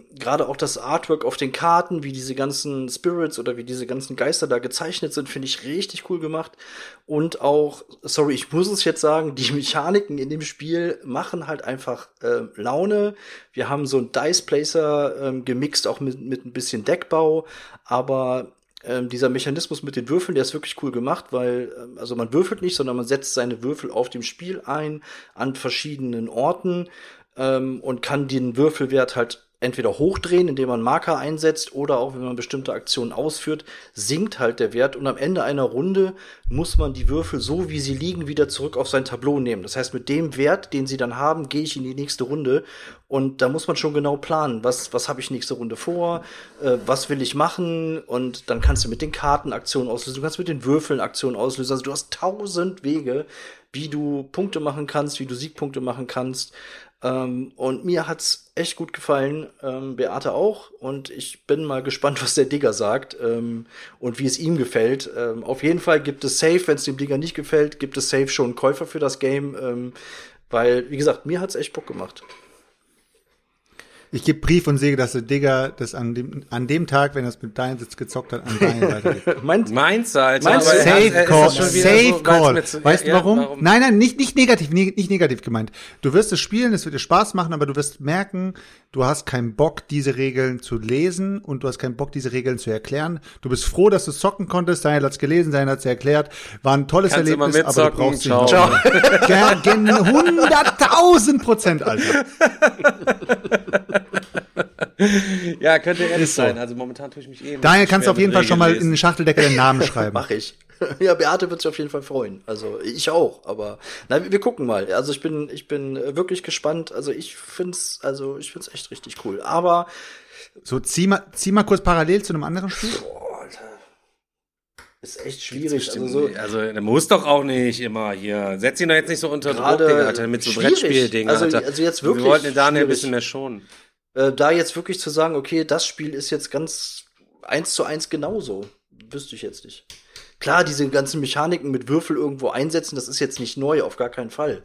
gerade auch das Artwork auf den Karten, wie diese ganzen Spirits oder wie diese ganzen Geister da gezeichnet sind, finde ich richtig cool gemacht. Und auch, sorry, ich muss es jetzt sagen, die Mechaniken in dem Spiel machen halt einfach Laune. Wir haben so einen Dice-Placer gemixt, auch mit ein bisschen Deckbau, aber dieser Mechanismus mit den Würfeln, der ist wirklich cool gemacht, weil also man würfelt nicht, sondern man setzt seine Würfel auf dem Spiel ein, an verschiedenen Orten und kann den Würfelwert halt entweder hochdrehen, indem man Marker einsetzt oder auch, wenn man bestimmte Aktionen ausführt, sinkt halt der Wert. Und am Ende einer Runde muss man die Würfel, so wie sie liegen, wieder zurück auf sein Tableau nehmen. Das heißt, mit dem Wert, den sie dann haben, gehe ich in die nächste Runde. Und da muss man schon genau planen, was habe ich nächste Runde vor, was will ich machen. Und dann kannst du mit den Karten Aktionen auslösen, du kannst mit den Würfeln Aktionen auslösen. Also du hast 1000 Wege, wie du Punkte machen kannst, wie du Siegpunkte machen kannst. Und mir hat's echt gut gefallen, Beate auch. Und ich bin mal gespannt, was der Digger sagt und wie es ihm gefällt. Auf jeden Fall gibt es safe, wenn es dem Digger nicht gefällt, gibt es safe schon einen Käufer für das Game. Weil, wie gesagt, mir hat's echt Bock gemacht. Ich gebe Brief und Säge, dass der Digger das an dem Tag, wenn er es mit deinem Sitz gezockt hat, an deinen weitergeht. Meinst du, Alter? Safe Call. Safe Call. Weißt du warum? Nein, nicht negativ gemeint. Du wirst es spielen, es wird dir Spaß machen, aber du wirst merken, du hast keinen Bock, diese Regeln zu lesen und du hast keinen Bock, diese Regeln zu erklären. Du bist froh, dass du zocken konntest. Deiner hat's gelesen, deiner hat's erklärt. War ein tolles Erlebnis, aber du brauchst ciao. Ciao. 100.000%, Alter. Ja, könnte ehrlich so sein. Also momentan tue ich mich eben. Daniel, kannst du auf jeden Fall schon mal lesen. In den Schachteldeckel den Namen schreiben. Mach ich. Ja, Beate wird sich auf jeden Fall freuen. Also ich auch. Aber nein, wir gucken mal. Also ich bin wirklich gespannt. Also ich find's echt richtig cool. Aber so zieh mal kurz parallel zu einem anderen Spiel. Boah, Alter. Ist echt schwierig. Also muss doch auch nicht immer hier. Setz ihn doch jetzt nicht so unter Druck, Digga, Alter, mit so Brettspieldingen. Also jetzt wirklich. Wir wollten den Daniel ein bisschen mehr schonen. Da jetzt wirklich zu sagen, okay, das Spiel ist jetzt ganz 1:1 genauso, wüsste ich jetzt nicht. Klar, diese ganzen Mechaniken mit Würfel irgendwo einsetzen, das ist jetzt nicht neu, auf gar keinen Fall.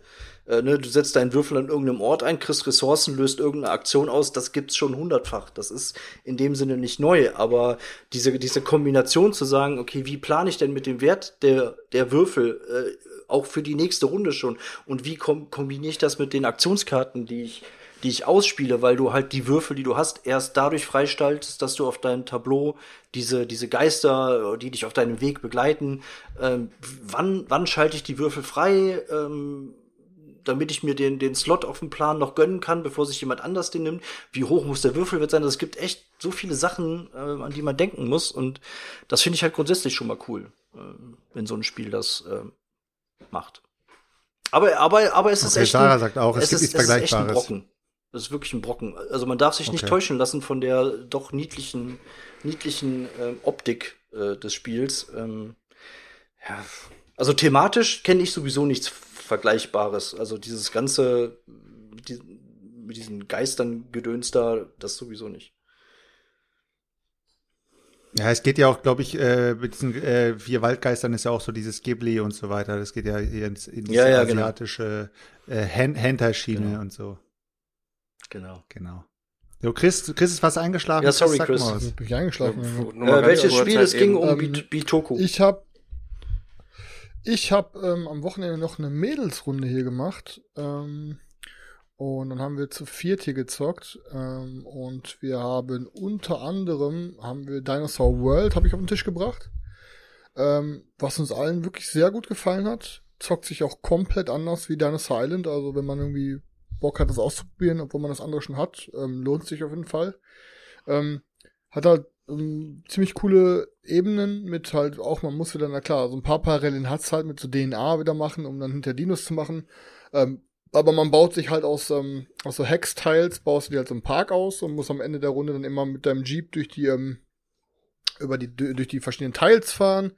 Ne, du setzt deinen Würfel an irgendeinem Ort ein, kriegst Ressourcen, löst irgendeine Aktion aus, das gibt's schon 100-fach. Das ist in dem Sinne nicht neu, aber diese Kombination zu sagen, okay, wie plane ich denn mit dem Wert der Würfel auch für die nächste Runde schon und wie kombiniere ich das mit den Aktionskarten, die ich die ich ausspiele, weil du halt die Würfel, die du hast, erst dadurch freischaltest, dass du auf deinem Tableau diese Geister, die dich auf deinem Weg begleiten, wann schalte ich die Würfel frei, damit ich mir den Slot auf dem Plan noch gönnen kann, bevor sich jemand anders den nimmt. Wie hoch muss der Würfelwert sein? Also es gibt echt so viele Sachen, an die man denken muss. Und das finde ich halt grundsätzlich schon mal cool, wenn so ein Spiel das macht. Aber es ist echt Sarah sagt auch, es gibt nichts Vergleichbares. Es ist echt ein Brocken. Es ist wirklich ein Brocken. Also man darf sich nicht täuschen lassen von der doch niedlichen Optik des Spiels. Ja. Also thematisch kenne ich sowieso nichts Vergleichbares. Also dieses ganze mit diesen Geistern Gedöns da, das sowieso nicht. Ja, es geht ja auch, glaube ich, mit diesen 4 Waldgeistern ist ja auch so dieses Ghibli und so weiter. Das geht ja hier in ja, asiatische genau. Hentai-Schiene genau. Und so. Genau. Jo, Chris ist fast eingeschlafen. Ja, sorry, Chris. Ich bin eingeschlafen. Welches Spiel? Es ging um Bitoku. Ich habe am Wochenende noch eine Mädelsrunde hier gemacht und dann haben wir zu 4 hier gezockt und wir haben unter anderem Dinosaur World habe ich auf den Tisch gebracht, was uns allen wirklich sehr gut gefallen hat. Zockt sich auch komplett anders wie Dinosaur Island, also wenn man irgendwie Bock hat, das auszuprobieren, obwohl man das andere schon hat, lohnt sich auf jeden Fall. Hat halt ziemlich coole Ebenen mit halt auch, man muss wieder, na klar, so ein paar Parallelen hat's halt mit so DNA wieder machen, um dann hinter Dinos zu machen. Aber man baut sich halt aus so Hex-Tiles, baust du dir halt so einen Park aus und muss am Ende der Runde dann immer mit deinem Jeep durch die verschiedenen Tiles fahren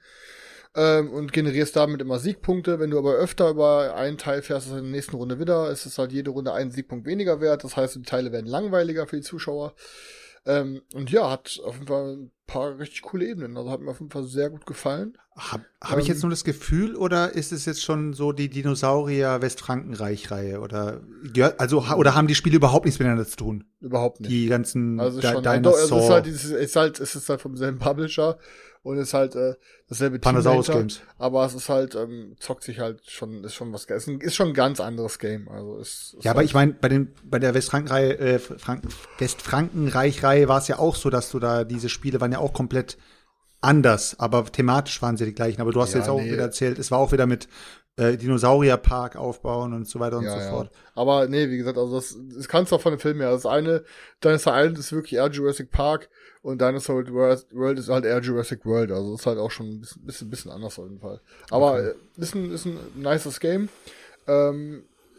und generierst damit immer Siegpunkte. Wenn du aber öfter über einen Teil fährst, ist in der nächsten Runde wieder, ist es halt jede Runde einen Siegpunkt weniger wert. Das heißt, die Teile werden langweiliger für die Zuschauer. Und ja, hat auf jeden Fall ein paar richtig coole Ebenen. Also hat mir auf jeden Fall sehr gut gefallen. Hab ich jetzt nur das Gefühl, oder ist es jetzt schon so die Dinosaurier-Westfrankenreich-Reihe? Oder haben die Spiele überhaupt nichts miteinander zu tun? Überhaupt nicht. Die ganzen Dinosaur. Es ist halt vom selben Publisher und ist halt dasselbe Team. Dinosaur Games. Aber es ist halt, zockt sich halt schon, ist schon ein ganz anderes Game. Also ist aber ich meine, bei der Westfrankenreich-Reihe war es ja auch so, dass du da diese Spiele waren ja auch komplett anders, aber thematisch waren sie die gleichen. Aber du hast wieder erzählt, es war auch wieder mit Dinosaurierpark aufbauen und so weiter und so fort. Aber nee, wie gesagt, also das kannst du auch von dem Film her. Das eine, Dinosaur Island ist wirklich eher Jurassic Park und Dinosaur World ist halt eher Jurassic World. Also ist halt auch schon ein bisschen anders auf jeden Fall. Aber ist ein nices Game.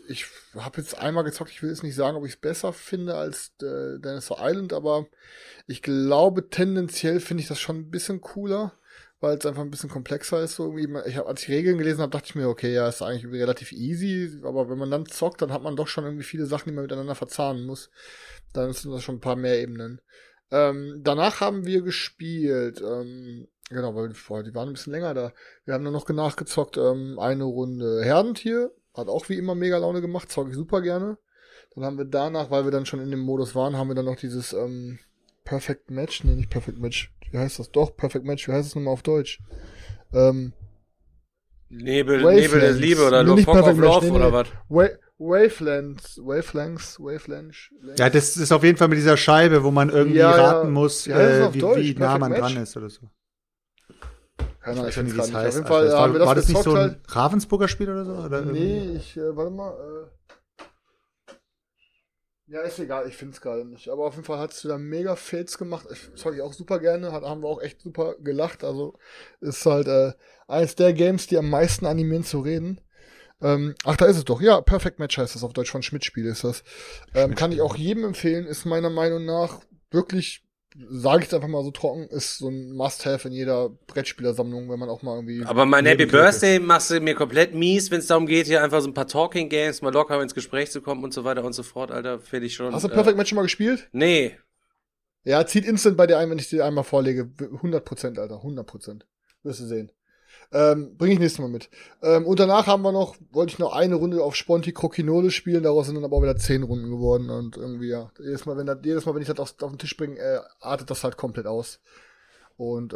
Ich habe jetzt einmal gezockt, ich will jetzt nicht sagen, ob ich es besser finde als Dinosaur Island, aber ich glaube, tendenziell finde ich das schon ein bisschen cooler, weil es einfach ein bisschen komplexer ist. So irgendwie. Als ich Regeln gelesen habe, dachte ich mir, okay, ja, ist eigentlich relativ easy, aber wenn man dann zockt, dann hat man doch schon irgendwie viele Sachen, die man miteinander verzahnen muss. Dann sind das schon ein paar mehr Ebenen. Danach haben wir gespielt, genau, weil die waren ein bisschen länger da. Wir haben dann noch nachgezockt, eine Runde Herdentier. Hat auch wie immer mega Laune gemacht, zocke ich super gerne. Dann haben wir danach, weil wir dann schon in dem Modus waren, haben wir dann noch dieses Perfect Match, wie heißt das nochmal auf Deutsch? Nebel der Liebe oder Love of Love oder was? Wavelengths. Ja, das ist auf jeden Fall mit dieser Scheibe, wo man irgendwie raten muss, wie nah man dran ist oder so. Keine Ahnung, ich weiß nicht, wie es heißt. Auf jeden Fall, war das nicht so ein Ravensburger Spiel oder so? Oder nee, warte mal. Ja, ist egal, ich finde es gerade nicht. Aber auf jeden Fall hast du da mega Fails gemacht. Das habe ich auch super gerne, haben wir auch echt super gelacht. Also ist halt eines der Games, die am meisten animieren zu reden. Ach, da ist es doch. Ja, Perfect Match heißt das auf Deutsch, von Schmidt-Spiel ist das. Kann ich auch jedem empfehlen, ist meiner Meinung nach wirklich... Sage ich es einfach mal so trocken, ist so ein Must-Have in jeder Brettspielersammlung, wenn man auch mal irgendwie... Aber mein Happy Birthday machst du mir komplett mies, wenn es darum geht, hier einfach so ein paar Talking-Games, mal locker ins Gespräch zu kommen und so weiter und so fort, Alter, finde ich schon... Hast du Perfect Match schon mal gespielt? Nee. Ja, zieht instant bei dir ein, wenn ich dir einmal vorlege. 100%, Alter, 100%. Wirst du sehen. Bring ich nächstes Mal mit. Und danach wollte ich noch eine Runde auf Sponti Crokinole spielen, daraus sind dann aber auch wieder 10 Runden geworden und irgendwie, ja, jedes Mal, wenn ich das auf den Tisch bringe, artet das halt komplett aus. Und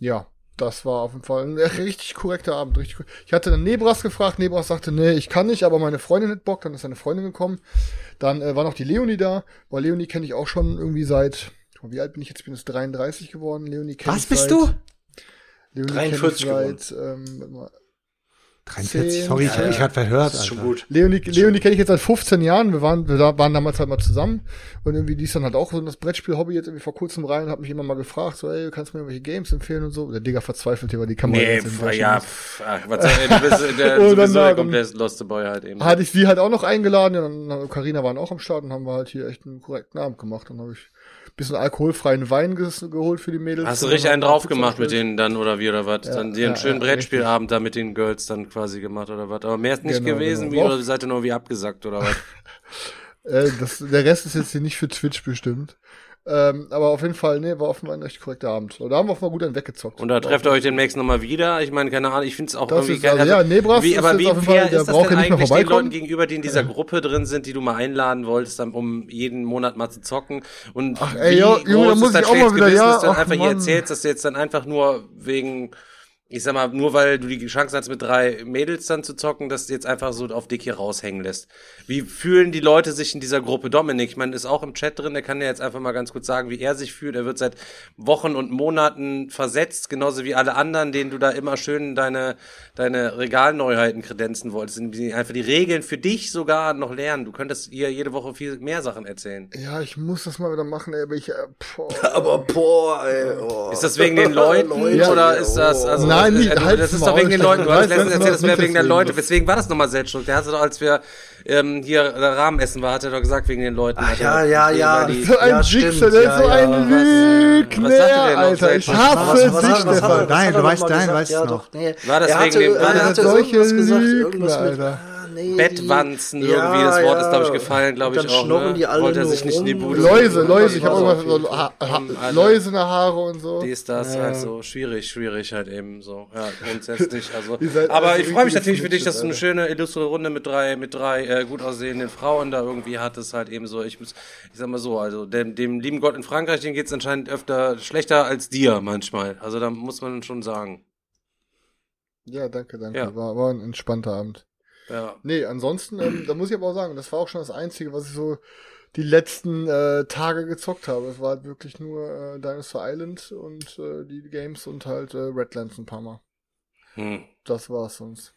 ja, das war auf jeden Fall ein richtig korrekter Abend. Richtig korrekt. Ich hatte dann Nebras gefragt. Nebras sagte, nee, ich kann nicht, aber meine Freundin hat Bock. Dann ist seine Freundin gekommen. Dann war noch die Leonie da. Weil Leonie kenne ich auch schon irgendwie seit... Wie alt bin ich jetzt? Ich bin jetzt 33 geworden. Leonie kennt Was bist du? Leonie 43 seit, mal, 43? Sorry, ich hatte verhört. Das ist schon gut. Leonie kenne ich jetzt seit 15 Jahren. Wir waren damals halt mal zusammen. Und irgendwie die ist dann halt auch so in das Brettspiel-Hobby jetzt irgendwie vor kurzem rein und hat mich immer mal gefragt, so, ey, kannst du mir irgendwelche Games empfehlen und so. Der Digga verzweifelt über die Kamera. Nee, ja, was soll denn? Du bist der komplette Loste Boy halt eben. Hatte ich sie halt auch noch eingeladen. Und dann Carina waren auch am Start und haben wir halt hier echt einen korrekten Abend gemacht. Und dann habe ich bisschen alkoholfreien Wein geholt für die Mädels. Hast du richtig einen drauf gemacht mit denen dann oder wie oder was? Ja, dann dir einen schönen Brettspielabend da mit den Girls dann quasi gemacht oder was? Aber mehr ist nicht gewesen, wie oder seid ihr nur wie abgesackt oder was? Der Rest ist jetzt hier nicht für Twitch bestimmt. Aber auf jeden Fall, nee, war offenbar ein recht korrekter Abend. Da haben wir offenbar gut einen weggezockt. Und da trefft ihr euch demnächst nochmal wieder? Ich meine, keine Ahnung, ich finde es auch das irgendwie... Also, ja, Nebras ist aber wie fair ist das denn eigentlich den Leuten gegenüber, die in dieser Gruppe drin sind, die du mal einladen wolltest, dann, um jeden Monat mal zu zocken? Und ach, ey, wie ja, groß ist dein schlechtes Gewissen, dass du dann einfach hier erzählst, dass du jetzt dann einfach nur wegen... Ich sag mal, nur weil du die Chance hast, mit 3 Mädels dann zu zocken, dass du jetzt einfach so auf dick hier raushängen lässt. Wie fühlen die Leute sich in dieser Gruppe? Dominik, ich meine, ist auch im Chat drin, der kann ja jetzt einfach mal ganz kurz sagen, wie er sich fühlt. Er wird seit Wochen und Monaten versetzt, genauso wie alle anderen, denen du da immer schön deine Regalneuheiten kredenzen wolltest. Die einfach die Regeln für dich sogar noch lernen. Du könntest ihr jede Woche viel mehr Sachen erzählen. Ja, ich muss das mal wieder machen, ey, aber ich... Ist das wegen den Leuten ja, oder ist das... Also nein, nicht. Das ist doch wegen den Leuten. Du hast letztens erzählt, das wäre wegen der Leute. Weswegen war das nochmal Selbstschuld? Der hatte doch, als wir hier Rahmenessen war, hat er doch gesagt, wegen den Leuten. Ach, ja. So ein Schicksal, der ist so ein Lügner. Was sagt ihr denn noch? Ich hasse dich, Stefan. Nein, du weißt es noch. War das wegen dem... Er hatte irgendwas gesagt, irgendwas mit... Nee, Bettwanzen, irgendwie, das Wort ist, glaube ich, gefallen, glaube ich auch, ne? Die alle wollte er sich nicht in die Bude. Läuse, ich habe auch so Läuse in der Haare und so. Die ist das halt so, schwierig halt eben so, ja, grundsätzlich, also. Aber ich freue mich natürlich für dich, dass du eine schöne, illustre Runde mit drei gut aussehenden Frauen da irgendwie hattest, halt eben so, ich sag mal so, also, dem lieben Gott in Frankreich, dem geht's anscheinend öfter schlechter als dir manchmal, also da muss man schon sagen. Ja, danke, ja. War ein entspannter Abend. Ja. Nee, ansonsten, da muss ich aber auch sagen, das war auch schon das Einzige, was ich so die letzten Tage gezockt habe. Es war halt wirklich nur Dinosaur Island und die Games und halt Radlands ein paar Mal. Das war's sonst.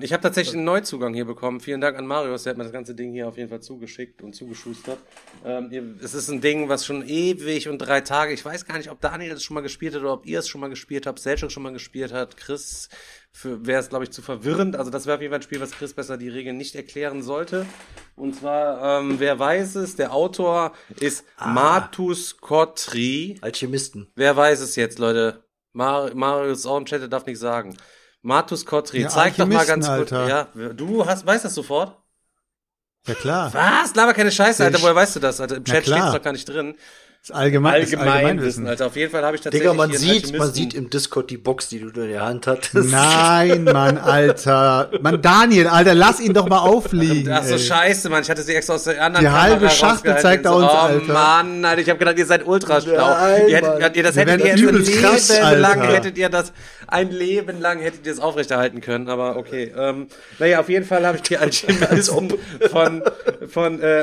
Ich habe tatsächlich einen Neuzugang hier bekommen. Vielen Dank an Marius, der hat mir das ganze Ding hier auf jeden Fall zugeschickt und zugeschustert. Es ist ein Ding, was schon ewig und 3 Tage, ich weiß gar nicht, ob Daniel das schon mal gespielt hat oder ob ihr es schon mal gespielt habt, Selchuk schon mal gespielt hat, Chris wäre es, glaube ich, zu verwirrend. Also das wäre auf jeden Fall ein Spiel, was Chris besser die Regeln nicht erklären sollte. Und zwar, wer weiß es, der Autor ist Matus Kotri. Alchemisten. Wer weiß es jetzt, Leute? Marius auch im Chat, der darf nicht sagen. Matus Kotri, ja, zeig doch mal ganz kurz. Ja, du weißt das sofort? Ja, klar. Was? Laber keine Scheiße, Alter. Woher weißt du das? Alter, im Chat steht's doch gar nicht drin. Das Allgemeinwissen. Alter, auf jeden Fall habe ich tatsächlich. Digga, man sieht im Discord die Box, die du in der Hand hattest. Nein, Mann, Alter. Mann, Daniel, Alter, lass ihn doch mal aufliegen. Ach so, scheiße, Mann. Ich hatte sie extra aus der anderen Kamera rausgehalten. Die halbe Schachtel zeigt da uns, Alter. Oh, Mann, Alter. Ich habe gedacht, ihr seid ultra schlau. Nein, ein Leben lang hättet ihr es aufrechterhalten können. Aber okay. Naja, auf jeden Fall habe ich die Alchemisten von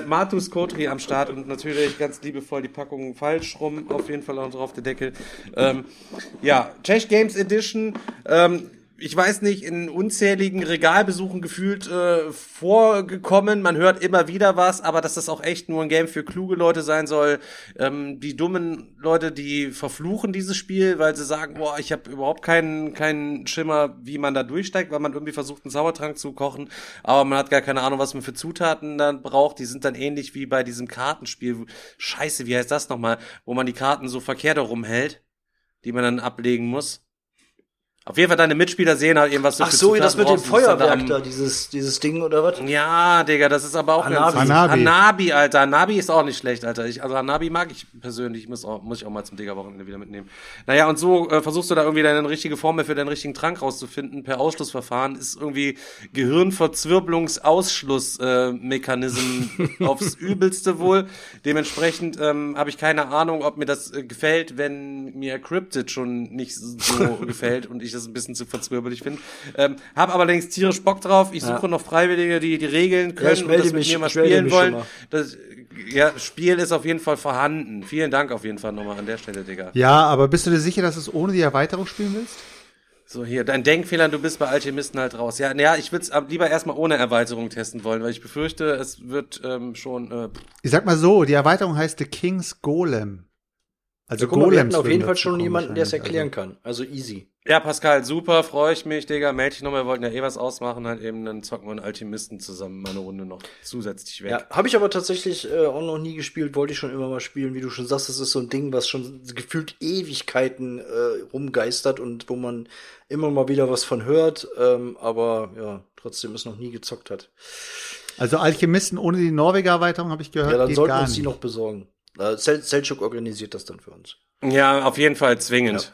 Matus Kotri am Start und natürlich ganz liebevoll die Packung falsch rum, auf jeden Fall auch drauf der Deckel. Ja, Czech Games Edition, ich weiß nicht, in unzähligen Regalbesuchen gefühlt vorgekommen. Man hört immer wieder was, aber dass das auch echt nur ein Game für kluge Leute sein soll. Die dummen Leute, die verfluchen dieses Spiel, weil sie sagen, boah, ich habe überhaupt keinen Schimmer, wie man da durchsteigt, weil man irgendwie versucht, einen Zaubertrank zu kochen, aber man hat gar keine Ahnung, was man für Zutaten dann braucht. Die sind dann ähnlich wie bei diesem Kartenspiel. Scheiße, wie heißt das nochmal? Wo man die Karten so verkehrt herumhält, die man dann ablegen muss. Auf jeden Fall deine Mitspieler sehen halt irgendwas. Ach so, das mit dem Feuerwerk da, dieses Ding oder was? Ja, Digga, das ist aber auch Hanabi, Alter. Hanabi ist auch nicht schlecht, Alter. Hanabi mag ich persönlich. Muss ich auch mal zum Digga-Wochenende wieder mitnehmen. Naja, und so versuchst du da irgendwie deine richtige Formel für deinen richtigen Trank rauszufinden. Per Ausschlussverfahren ist irgendwie Gehirnverzwirbelungsausschlussmechanismen aufs Übelste wohl. Dementsprechend habe ich keine Ahnung, ob mir das gefällt, wenn mir Cryptid schon nicht so gefällt und ich das ein bisschen zu verzwirbelig finde. Habe aber längst tierisch Bock drauf. Ich suche noch Freiwillige, die Regeln können und das mit mir mal spielen wollen. Das Spiel ist auf jeden Fall vorhanden. Vielen Dank auf jeden Fall nochmal an der Stelle, Digga. Ja, aber bist du dir sicher, dass du es ohne die Erweiterung spielen willst? So, hier, dein Denkfehler, du bist bei Alchemisten halt raus. Ja, ich würde es lieber erstmal ohne Erweiterung testen wollen, weil ich befürchte, es wird schon... Ich sag mal so, die Erweiterung heißt The King's Golem. Also ja, guck mal, wir hatten auf jeden Fall schon jemanden, der es erklären kann. Also easy. Ja, Pascal, super, freue ich mich, Digga. Meld dich nochmal, wir wollten ja was ausmachen, halt eben, dann zocken wir einen Alchemisten zusammen mal eine Runde noch zusätzlich weg. Ja, habe ich aber tatsächlich auch noch nie gespielt, wollte ich schon immer mal spielen, wie du schon sagst, das ist so ein Ding, was schon gefühlt Ewigkeiten rumgeistert und wo man immer mal wieder was von hört, aber ja, trotzdem es noch nie gezockt hat. Also Alchemisten ohne die Norweger-Erweiterung, habe ich gehört, geht gar nicht. Ja, dann sollten wir uns die noch besorgen. Selçuk organisiert das dann für uns. Ja, auf jeden Fall zwingend. Ja.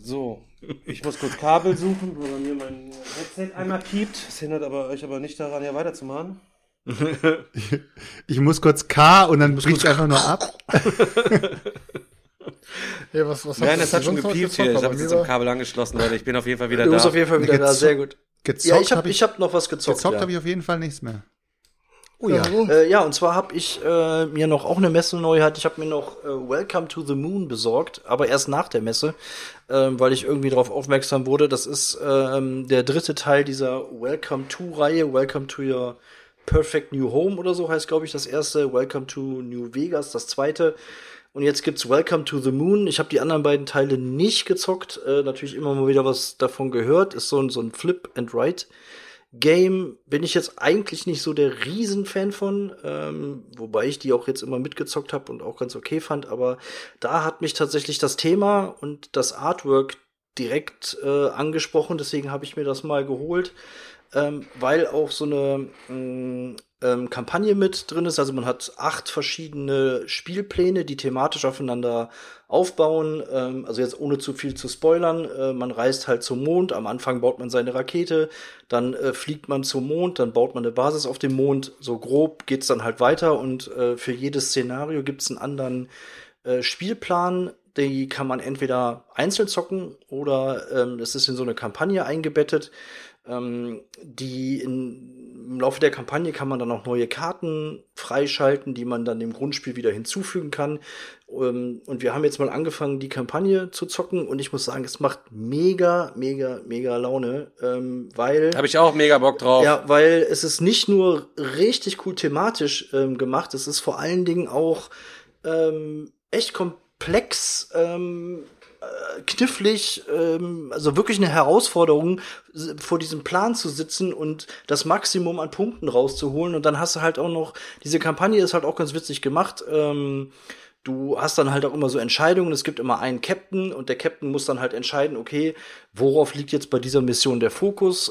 So, ich muss kurz Kabel suchen, wo mir mein Headset einmal piept. Das hindert euch aber nicht daran, hier weiterzumachen. Ich muss kurz K und dann bricht es einfach nur ab. Hey, was nein, das hat schon gepiept hier. Ich habe jetzt am Kabel angeschlossen, Leute. Ich bin auf jeden Fall wieder da. Du bist auf jeden Fall wieder da, sehr gut. Gezockt, ja, ich hab noch was gezockt. Gezockt habe ich auf jeden Fall nichts mehr. Oh ja. Ja, und zwar habe ich mir noch auch eine Messe-Neuheit. Ich habe mir noch Welcome to the Moon besorgt, aber erst nach der Messe, weil ich irgendwie darauf aufmerksam wurde. Das ist der dritte Teil dieser Welcome-to-Reihe. Welcome to your perfect new home oder so heißt, glaube ich, das erste. Welcome to New Vegas, das zweite. Und jetzt gibt's Welcome to the Moon. Ich habe die anderen beiden Teile nicht gezockt. Natürlich immer mal wieder was davon gehört. Ist so ein Flip-and-Write. Game bin ich jetzt eigentlich nicht so der Riesenfan von, wobei ich die auch jetzt immer mitgezockt habe und auch ganz okay fand, aber da hat mich tatsächlich das Thema und das Artwork direkt angesprochen, deswegen habe ich mir das mal geholt, weil auch so eine Kampagne mit drin ist, also man hat 8 verschiedene Spielpläne, die thematisch aufeinander aufbauen, also jetzt ohne zu viel zu spoilern, man reist halt zum Mond, am Anfang baut man seine Rakete, dann fliegt man zum Mond, dann baut man eine Basis auf dem Mond, so grob geht's dann halt weiter und für jedes Szenario gibt's einen anderen Spielplan, die kann man entweder einzeln zocken oder es ist in so eine Kampagne eingebettet, die im Laufe der Kampagne kann man dann auch neue Karten freischalten, die man dann dem Grundspiel wieder hinzufügen kann. Und wir haben jetzt mal angefangen, die Kampagne zu zocken. Und ich muss sagen, es macht mega, mega, mega Laune, weil... Habe ich auch mega Bock drauf. Ja, weil es ist nicht nur richtig cool thematisch gemacht, es ist vor allen Dingen auch echt komplex, knifflig, also wirklich eine Herausforderung, vor diesem Plan zu sitzen und das Maximum an Punkten rauszuholen. Und dann hast du halt auch noch, diese Kampagne ist halt auch ganz witzig gemacht, du hast dann halt auch immer so Entscheidungen, es gibt immer einen Captain und der Captain muss dann halt entscheiden, okay, worauf liegt jetzt bei dieser Mission der Fokus?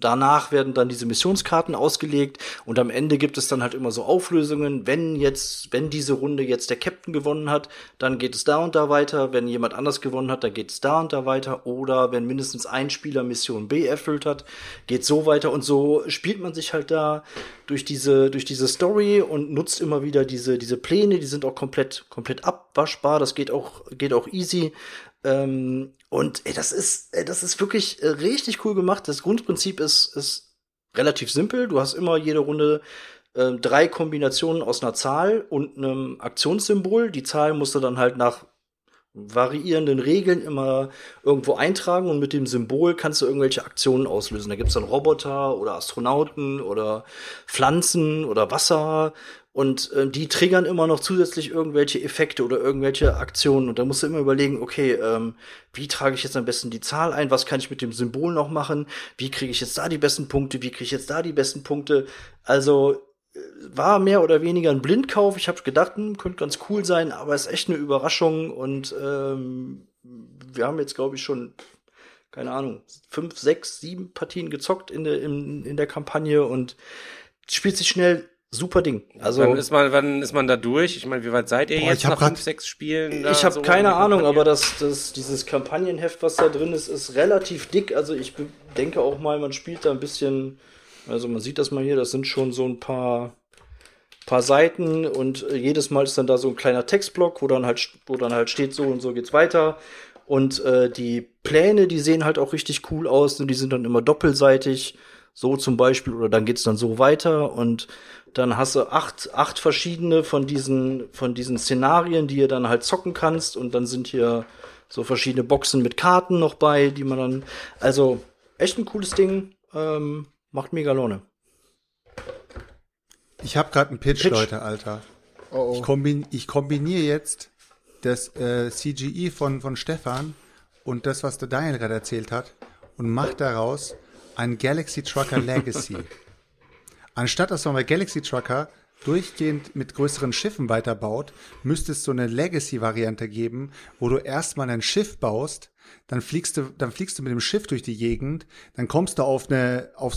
Danach werden dann diese Missionskarten ausgelegt und am Ende gibt es dann halt immer so Auflösungen, wenn diese Runde jetzt der Captain gewonnen hat, dann geht es da und da weiter, wenn jemand anders gewonnen hat, dann geht es da und da weiter oder wenn mindestens ein Spieler Mission B erfüllt hat, geht so weiter und so spielt man sich halt da durch diese Story und nutzt immer wieder diese Pläne, die sind auch komplett abwaschbar, das geht auch easy. Und ey, das ist wirklich richtig cool gemacht. Das Grundprinzip ist relativ simpel. Du hast immer jede Runde 3 Kombinationen aus einer Zahl und einem Aktionssymbol. Die Zahl musst du dann halt nach variierenden Regeln immer irgendwo eintragen und mit dem Symbol kannst du irgendwelche Aktionen auslösen. Da gibt's dann Roboter oder Astronauten oder Pflanzen oder Wasser und die triggern immer noch zusätzlich irgendwelche Effekte oder irgendwelche Aktionen und da musst du immer überlegen, okay, wie trage ich jetzt am besten die Zahl ein, was kann ich mit dem Symbol noch machen, wie kriege ich jetzt da die besten Punkte, also war mehr oder weniger ein Blindkauf. Ich habe gedacht, könnte ganz cool sein, aber ist echt eine Überraschung. Und wir haben jetzt, glaube ich, schon, keine Ahnung, 5, 6, 7 Partien gezockt in der Kampagne und spielt sich schnell. Super Ding. Also wann ist man da durch? Ich meine, wie weit seid ihr jetzt nach 5, 6 Spielen? Ich habe so keine Ahnung, aber dieses Kampagnenheft, was da drin ist, ist relativ dick. Also ich denke auch mal, man spielt da ein bisschen, also man sieht das mal hier, das sind schon so ein paar Seiten und jedes Mal ist dann da so ein kleiner Textblock, wo dann halt steht, so und so geht's weiter. Und die Pläne, die sehen halt auch richtig cool aus und die sind dann immer doppelseitig. So zum Beispiel, oder dann geht's dann so weiter und dann hast du acht verschiedene von diesen Szenarien, die ihr dann halt zocken kannst und dann sind hier so verschiedene Boxen mit Karten noch bei, die man dann, also echt ein cooles Ding, macht mega Laune. Ich hab grad einen Pitch, Leute, Alter. Oh. Ich kombiniere jetzt das CGI von Stefan und das, was der Daniel gerade erzählt hat und mach daraus ein Galaxy Trucker Legacy. Anstatt dass man bei Galaxy Trucker durchgehend mit größeren Schiffen weiterbaut, müsste es so eine Legacy-Variante geben, wo du erstmal ein Schiff baust, dann fliegst du mit dem Schiff durch die Gegend, dann kommst du auf so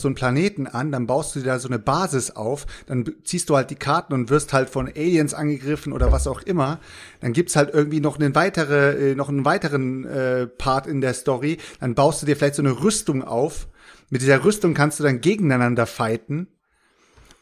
einen Planeten an, dann baust du dir da so eine Basis auf, dann ziehst du halt die Karten und wirst halt von Aliens angegriffen oder was auch immer. Dann gibt's halt irgendwie noch einen weiteren Part in der Story, dann baust du dir vielleicht so eine Rüstung auf. Mit dieser Rüstung kannst du dann gegeneinander fighten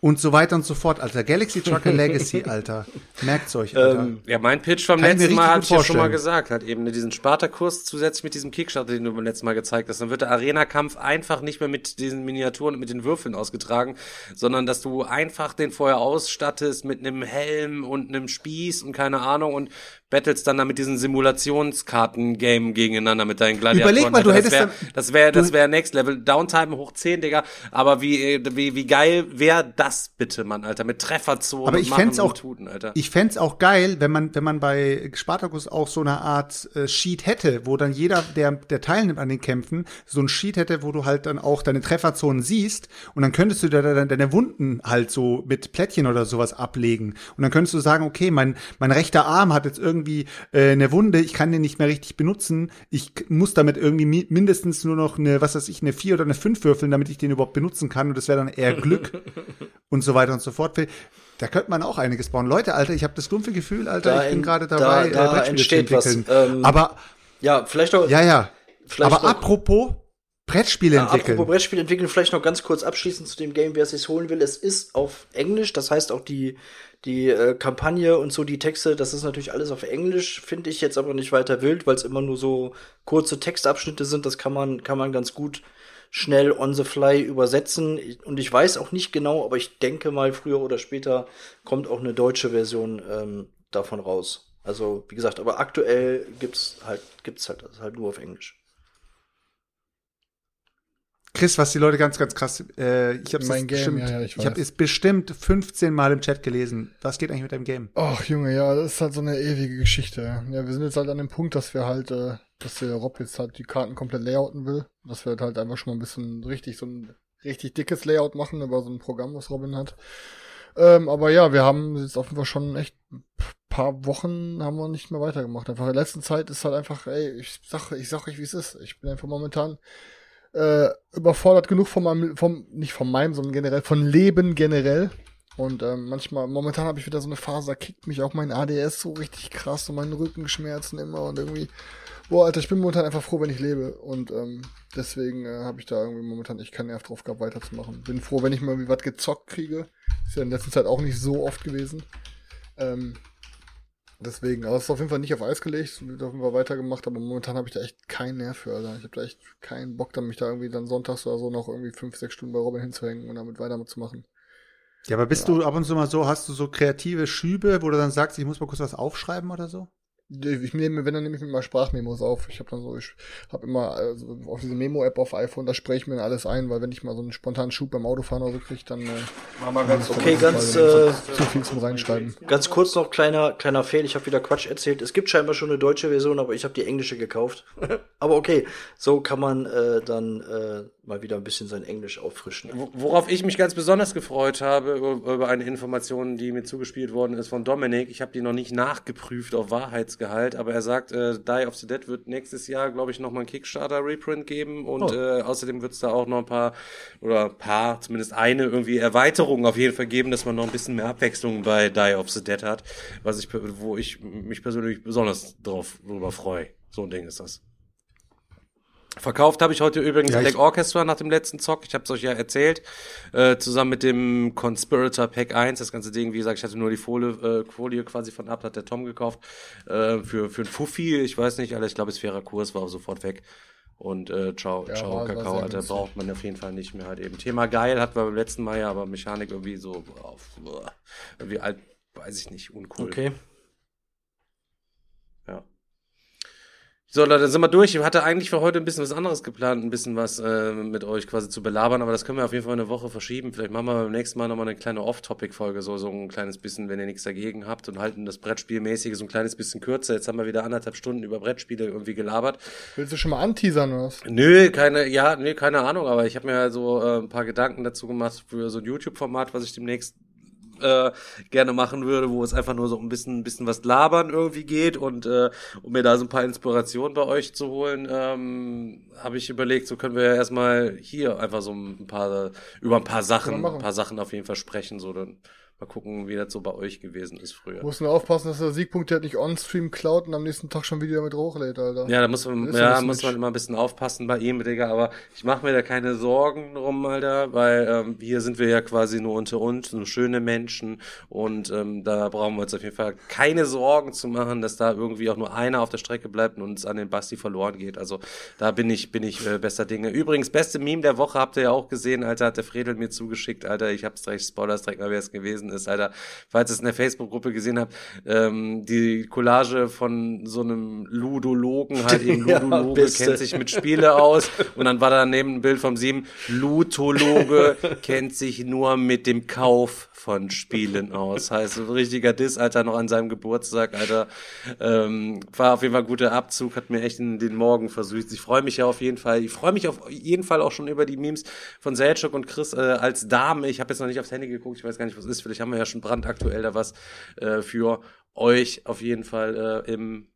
und so weiter und so fort, Alter. Galaxy Trucker Legacy, Alter. Merkt's euch, Alter. Ja, mein Pitch vom letzten Mal hatte ich ja schon mal gesagt. Hat eben diesen Spartacus zusätzlich mit diesem Kickstarter, den du beim letzten Mal gezeigt hast. Dann wird der Arena-Kampf einfach nicht mehr mit diesen Miniaturen und mit den Würfeln ausgetragen, sondern dass du einfach den vorher ausstattest mit einem Helm und einem Spieß und keine Ahnung und battlest dann mit diesen Simulationskarten-Game gegeneinander mit deinen Gladiatoren. Überleg mal, du hättest das wäre Next Level. Downtime hoch 10, Digga. Aber wie geil wäre das bitte, Mann, Alter? Mit Trefferzonen aber ich machen und Tuten, Alter. Ich fänd's auch geil, wenn man bei Spartacus auch so eine Art Sheet hätte, wo dann jeder, der teilnimmt an den Kämpfen, so ein Sheet hätte, wo du halt dann auch deine Trefferzonen siehst und dann könntest du da deine Wunden halt so mit Plättchen oder sowas ablegen. Und dann könntest du sagen, okay, mein rechter Arm hat jetzt irgendwie eine Wunde, ich kann den nicht mehr richtig benutzen, ich muss damit irgendwie mindestens nur noch eine, was weiß ich, eine 4 oder eine 5 würfeln, damit ich den überhaupt benutzen kann und das wäre dann eher Glück und so weiter und so fort. Da könnte man auch einiges bauen. Leute, Alter, ich habe das dumpfe Gefühl, Alter, ich bin gerade dabei, Brettspiele zu entwickeln. Was, aber ja, vielleicht auch. Ja. Vielleicht aber noch, apropos Brettspiele entwickeln. Apropos Brettspiele entwickeln, vielleicht noch ganz kurz abschließend zu dem Game, wer es sich holen will. Es ist auf Englisch, das heißt auch die Kampagne und so, die Texte, das ist natürlich alles auf Englisch, finde ich jetzt aber nicht weiter wild, weil es immer nur so kurze Textabschnitte sind, das kann man ganz gut schnell on the fly übersetzen und ich weiß auch nicht genau, aber ich denke mal, früher oder später kommt auch eine deutsche Version davon raus. Also, wie gesagt, aber aktuell gibt's halt nur auf Englisch. Chris, was die Leute ganz, ganz krass, ich habe es bestimmt 15 Mal im Chat gelesen. Was geht eigentlich mit deinem Game? Ach, Junge, ja, das ist halt so eine ewige Geschichte. Ja, wir sind jetzt halt an dem Punkt, dass der Rob jetzt halt die Karten komplett layouten will. Dass wir halt einfach schon mal ein bisschen so ein richtig dickes Layout machen über so ein Programm, was Robin hat. Aber ja, wir haben jetzt auf jeden Fall schon echt ein paar Wochen haben wir nicht mehr weitergemacht. Einfach in der letzten Zeit ist halt einfach, ey, ich sag euch, wie es ist. Ich bin einfach momentan überfordert genug von Leben generell. Und momentan habe ich wieder so eine Phase, da kickt mich auch mein ADS so richtig krass und meine Rückenschmerzen immer und irgendwie, boah, Alter, ich bin momentan einfach froh, wenn ich lebe. Und deswegen habe ich da irgendwie momentan echt keinen Nerv drauf gehabt, weiterzumachen. Bin froh, wenn ich mal irgendwie was gezockt kriege. Ist ja in letzter Zeit auch nicht so oft gewesen. Deswegen, aber es ist auf jeden Fall nicht auf Eis gelegt, wird auf jeden Fall weitergemacht, aber momentan habe ich da echt keinen Nerv für, Alter. Ich habe da echt keinen Bock, dann mich da irgendwie dann sonntags oder so noch irgendwie 5, 6 Stunden bei Robin hinzuhängen und damit weiterzumachen. Ja, aber bist du ab und zu mal so, hast du so kreative Schübe, wo du dann sagst, ich muss mal kurz was aufschreiben oder so? Wenn, dann nehme ich mir mal Sprachmemos auf. Ich habe immer auf diese Memo-App auf iPhone, da spreche ich mir alles ein, weil wenn ich mal so einen spontanen Schub beim Autofahren oder so kriege, dann zu viel zum Reinschreiben. Ganz kurz noch kleiner Fehl, ich habe wieder Quatsch erzählt. Es gibt scheinbar schon eine deutsche Version, aber ich habe die englische gekauft. Aber okay, so kann man dann mal wieder ein bisschen sein Englisch auffrischen. Worauf ich mich ganz besonders gefreut habe, über eine Information, die mir zugespielt worden ist von Dominik. Ich habe die noch nicht nachgeprüft auf Wahrheitsgehalt, aber er sagt, Die of the Dead wird nächstes Jahr, glaube ich, nochmal einen Kickstarter-Reprint geben und außerdem wird es da auch noch zumindest eine irgendwie Erweiterung auf jeden Fall geben, dass man noch ein bisschen mehr Abwechslung bei Die of the Dead hat, wo ich mich persönlich besonders drüber freue. So ein Ding ist das. Verkauft habe ich heute übrigens Black Orchestra nach dem letzten Zock, ich habe es euch ja erzählt, zusammen mit dem Conspirator Pack 1, das ganze Ding, wie gesagt, ich hatte nur die Folie quasi von ab, hat der Tom gekauft, für ein Fuffi, ich weiß nicht, aber ich glaube, es fairer Kurs, war sofort weg. Und ciao, Kakao, Alter, braucht man auf jeden Fall nicht mehr halt eben. Thema geil, hatten wir beim letzten Mal ja, aber Mechanik irgendwie so, irgendwie alt, weiß ich nicht, uncool. Okay. Ja. So, Leute, dann sind wir durch. Ich hatte eigentlich für heute ein bisschen was anderes geplant, ein bisschen was mit euch quasi zu belabern, aber das können wir auf jeden Fall eine Woche verschieben. Vielleicht machen wir beim nächsten Mal nochmal eine kleine Off-Topic-Folge, so ein kleines bisschen, wenn ihr nichts dagegen habt, und halten das Brettspielmäßige so ein kleines bisschen kürzer. Jetzt haben wir wieder 1,5 Stunden über Brettspiele irgendwie gelabert. Willst du schon mal anteasern oder was? Keine Ahnung, aber ich habe mir halt so ein paar Gedanken dazu gemacht für so ein YouTube-Format, was ich demnächst gerne machen würde, wo es einfach nur so ein bisschen was labern irgendwie geht, und um mir da so ein paar Inspirationen bei euch zu holen, habe ich überlegt, so können wir ja erstmal hier einfach so über ein paar Sachen auf jeden Fall sprechen, so dann mal gucken, wie das so bei euch gewesen ist früher. Muss nur aufpassen, dass der Siegpunkt halt nicht on-stream klaut und am nächsten Tag schon wieder mit hochlädt, Alter. Ja, da muss man immer ein bisschen aufpassen bei ihm, Digga, aber ich mache mir da keine Sorgen drum, Alter, weil hier sind wir ja quasi nur unter uns, nur schöne Menschen, und da brauchen wir uns auf jeden Fall keine Sorgen zu machen, dass da irgendwie auch nur einer auf der Strecke bleibt und uns an den Basti verloren geht, also da bin ich besser Dinge. Übrigens, beste Meme der Woche habt ihr ja auch gesehen, Alter, hat der Fredel mir zugeschickt, Alter, ich hab's direkt, Spoilers direkt mal, wer es gewesen ist, Alter, falls ihr es in der Facebook-Gruppe gesehen habt, die Collage von so einem Ludologen, halt eben Ludologe, ja, kennt sich mit Spiele aus, und dann war da daneben ein Bild vom 7, Ludologe kennt sich nur mit dem Kauf von Spielen aus, heißt ein richtiger Diss, Alter, noch an seinem Geburtstag, Alter, war auf jeden Fall ein guter Abzug, hat mir echt in den Morgen versüßt. Ich freue mich auf jeden Fall auch schon über die Memes von Selchuk und Chris als Dame. Ich habe jetzt noch nicht aufs Handy geguckt, ich weiß gar nicht, was ist, vielleicht haben wir ja schon brandaktuell da was für euch auf jeden Fall im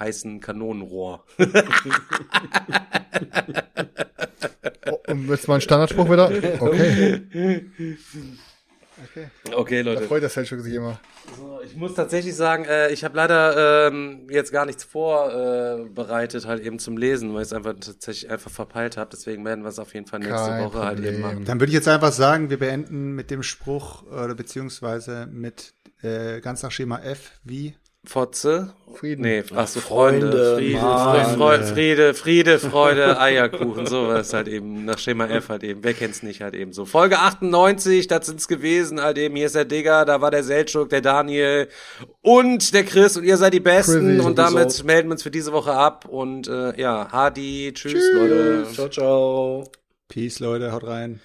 heißen Kanonenrohr. Und jetzt mal ein Standardspruch wieder? Okay, Leute. Da freut das Selchuk sich immer. So, ich muss tatsächlich sagen, ich habe leider jetzt gar nichts vorbereitet halt eben zum Lesen, weil ich es tatsächlich verpeilt habe. Deswegen werden wir es auf jeden Fall nächste Woche halt eben machen. Dann würde ich jetzt einfach sagen, wir beenden mit dem Spruch oder beziehungsweise mit ganz nach Schema F wie Fotze? Frieden. Nee, achso, Freunde. Friede, Freude, Eierkuchen, sowas halt eben, nach Schema F halt eben, wer kennt's nicht halt eben so. Folge 98, das sind's gewesen halt eben, hier ist der Digger, da war der Selchuk, der Daniel und der Chris, und ihr seid die Besten, Crazy, und damit melden wir uns für diese Woche ab, und Hadi, tschüss, Leute. Ciao, ciao. Peace, Leute, haut rein.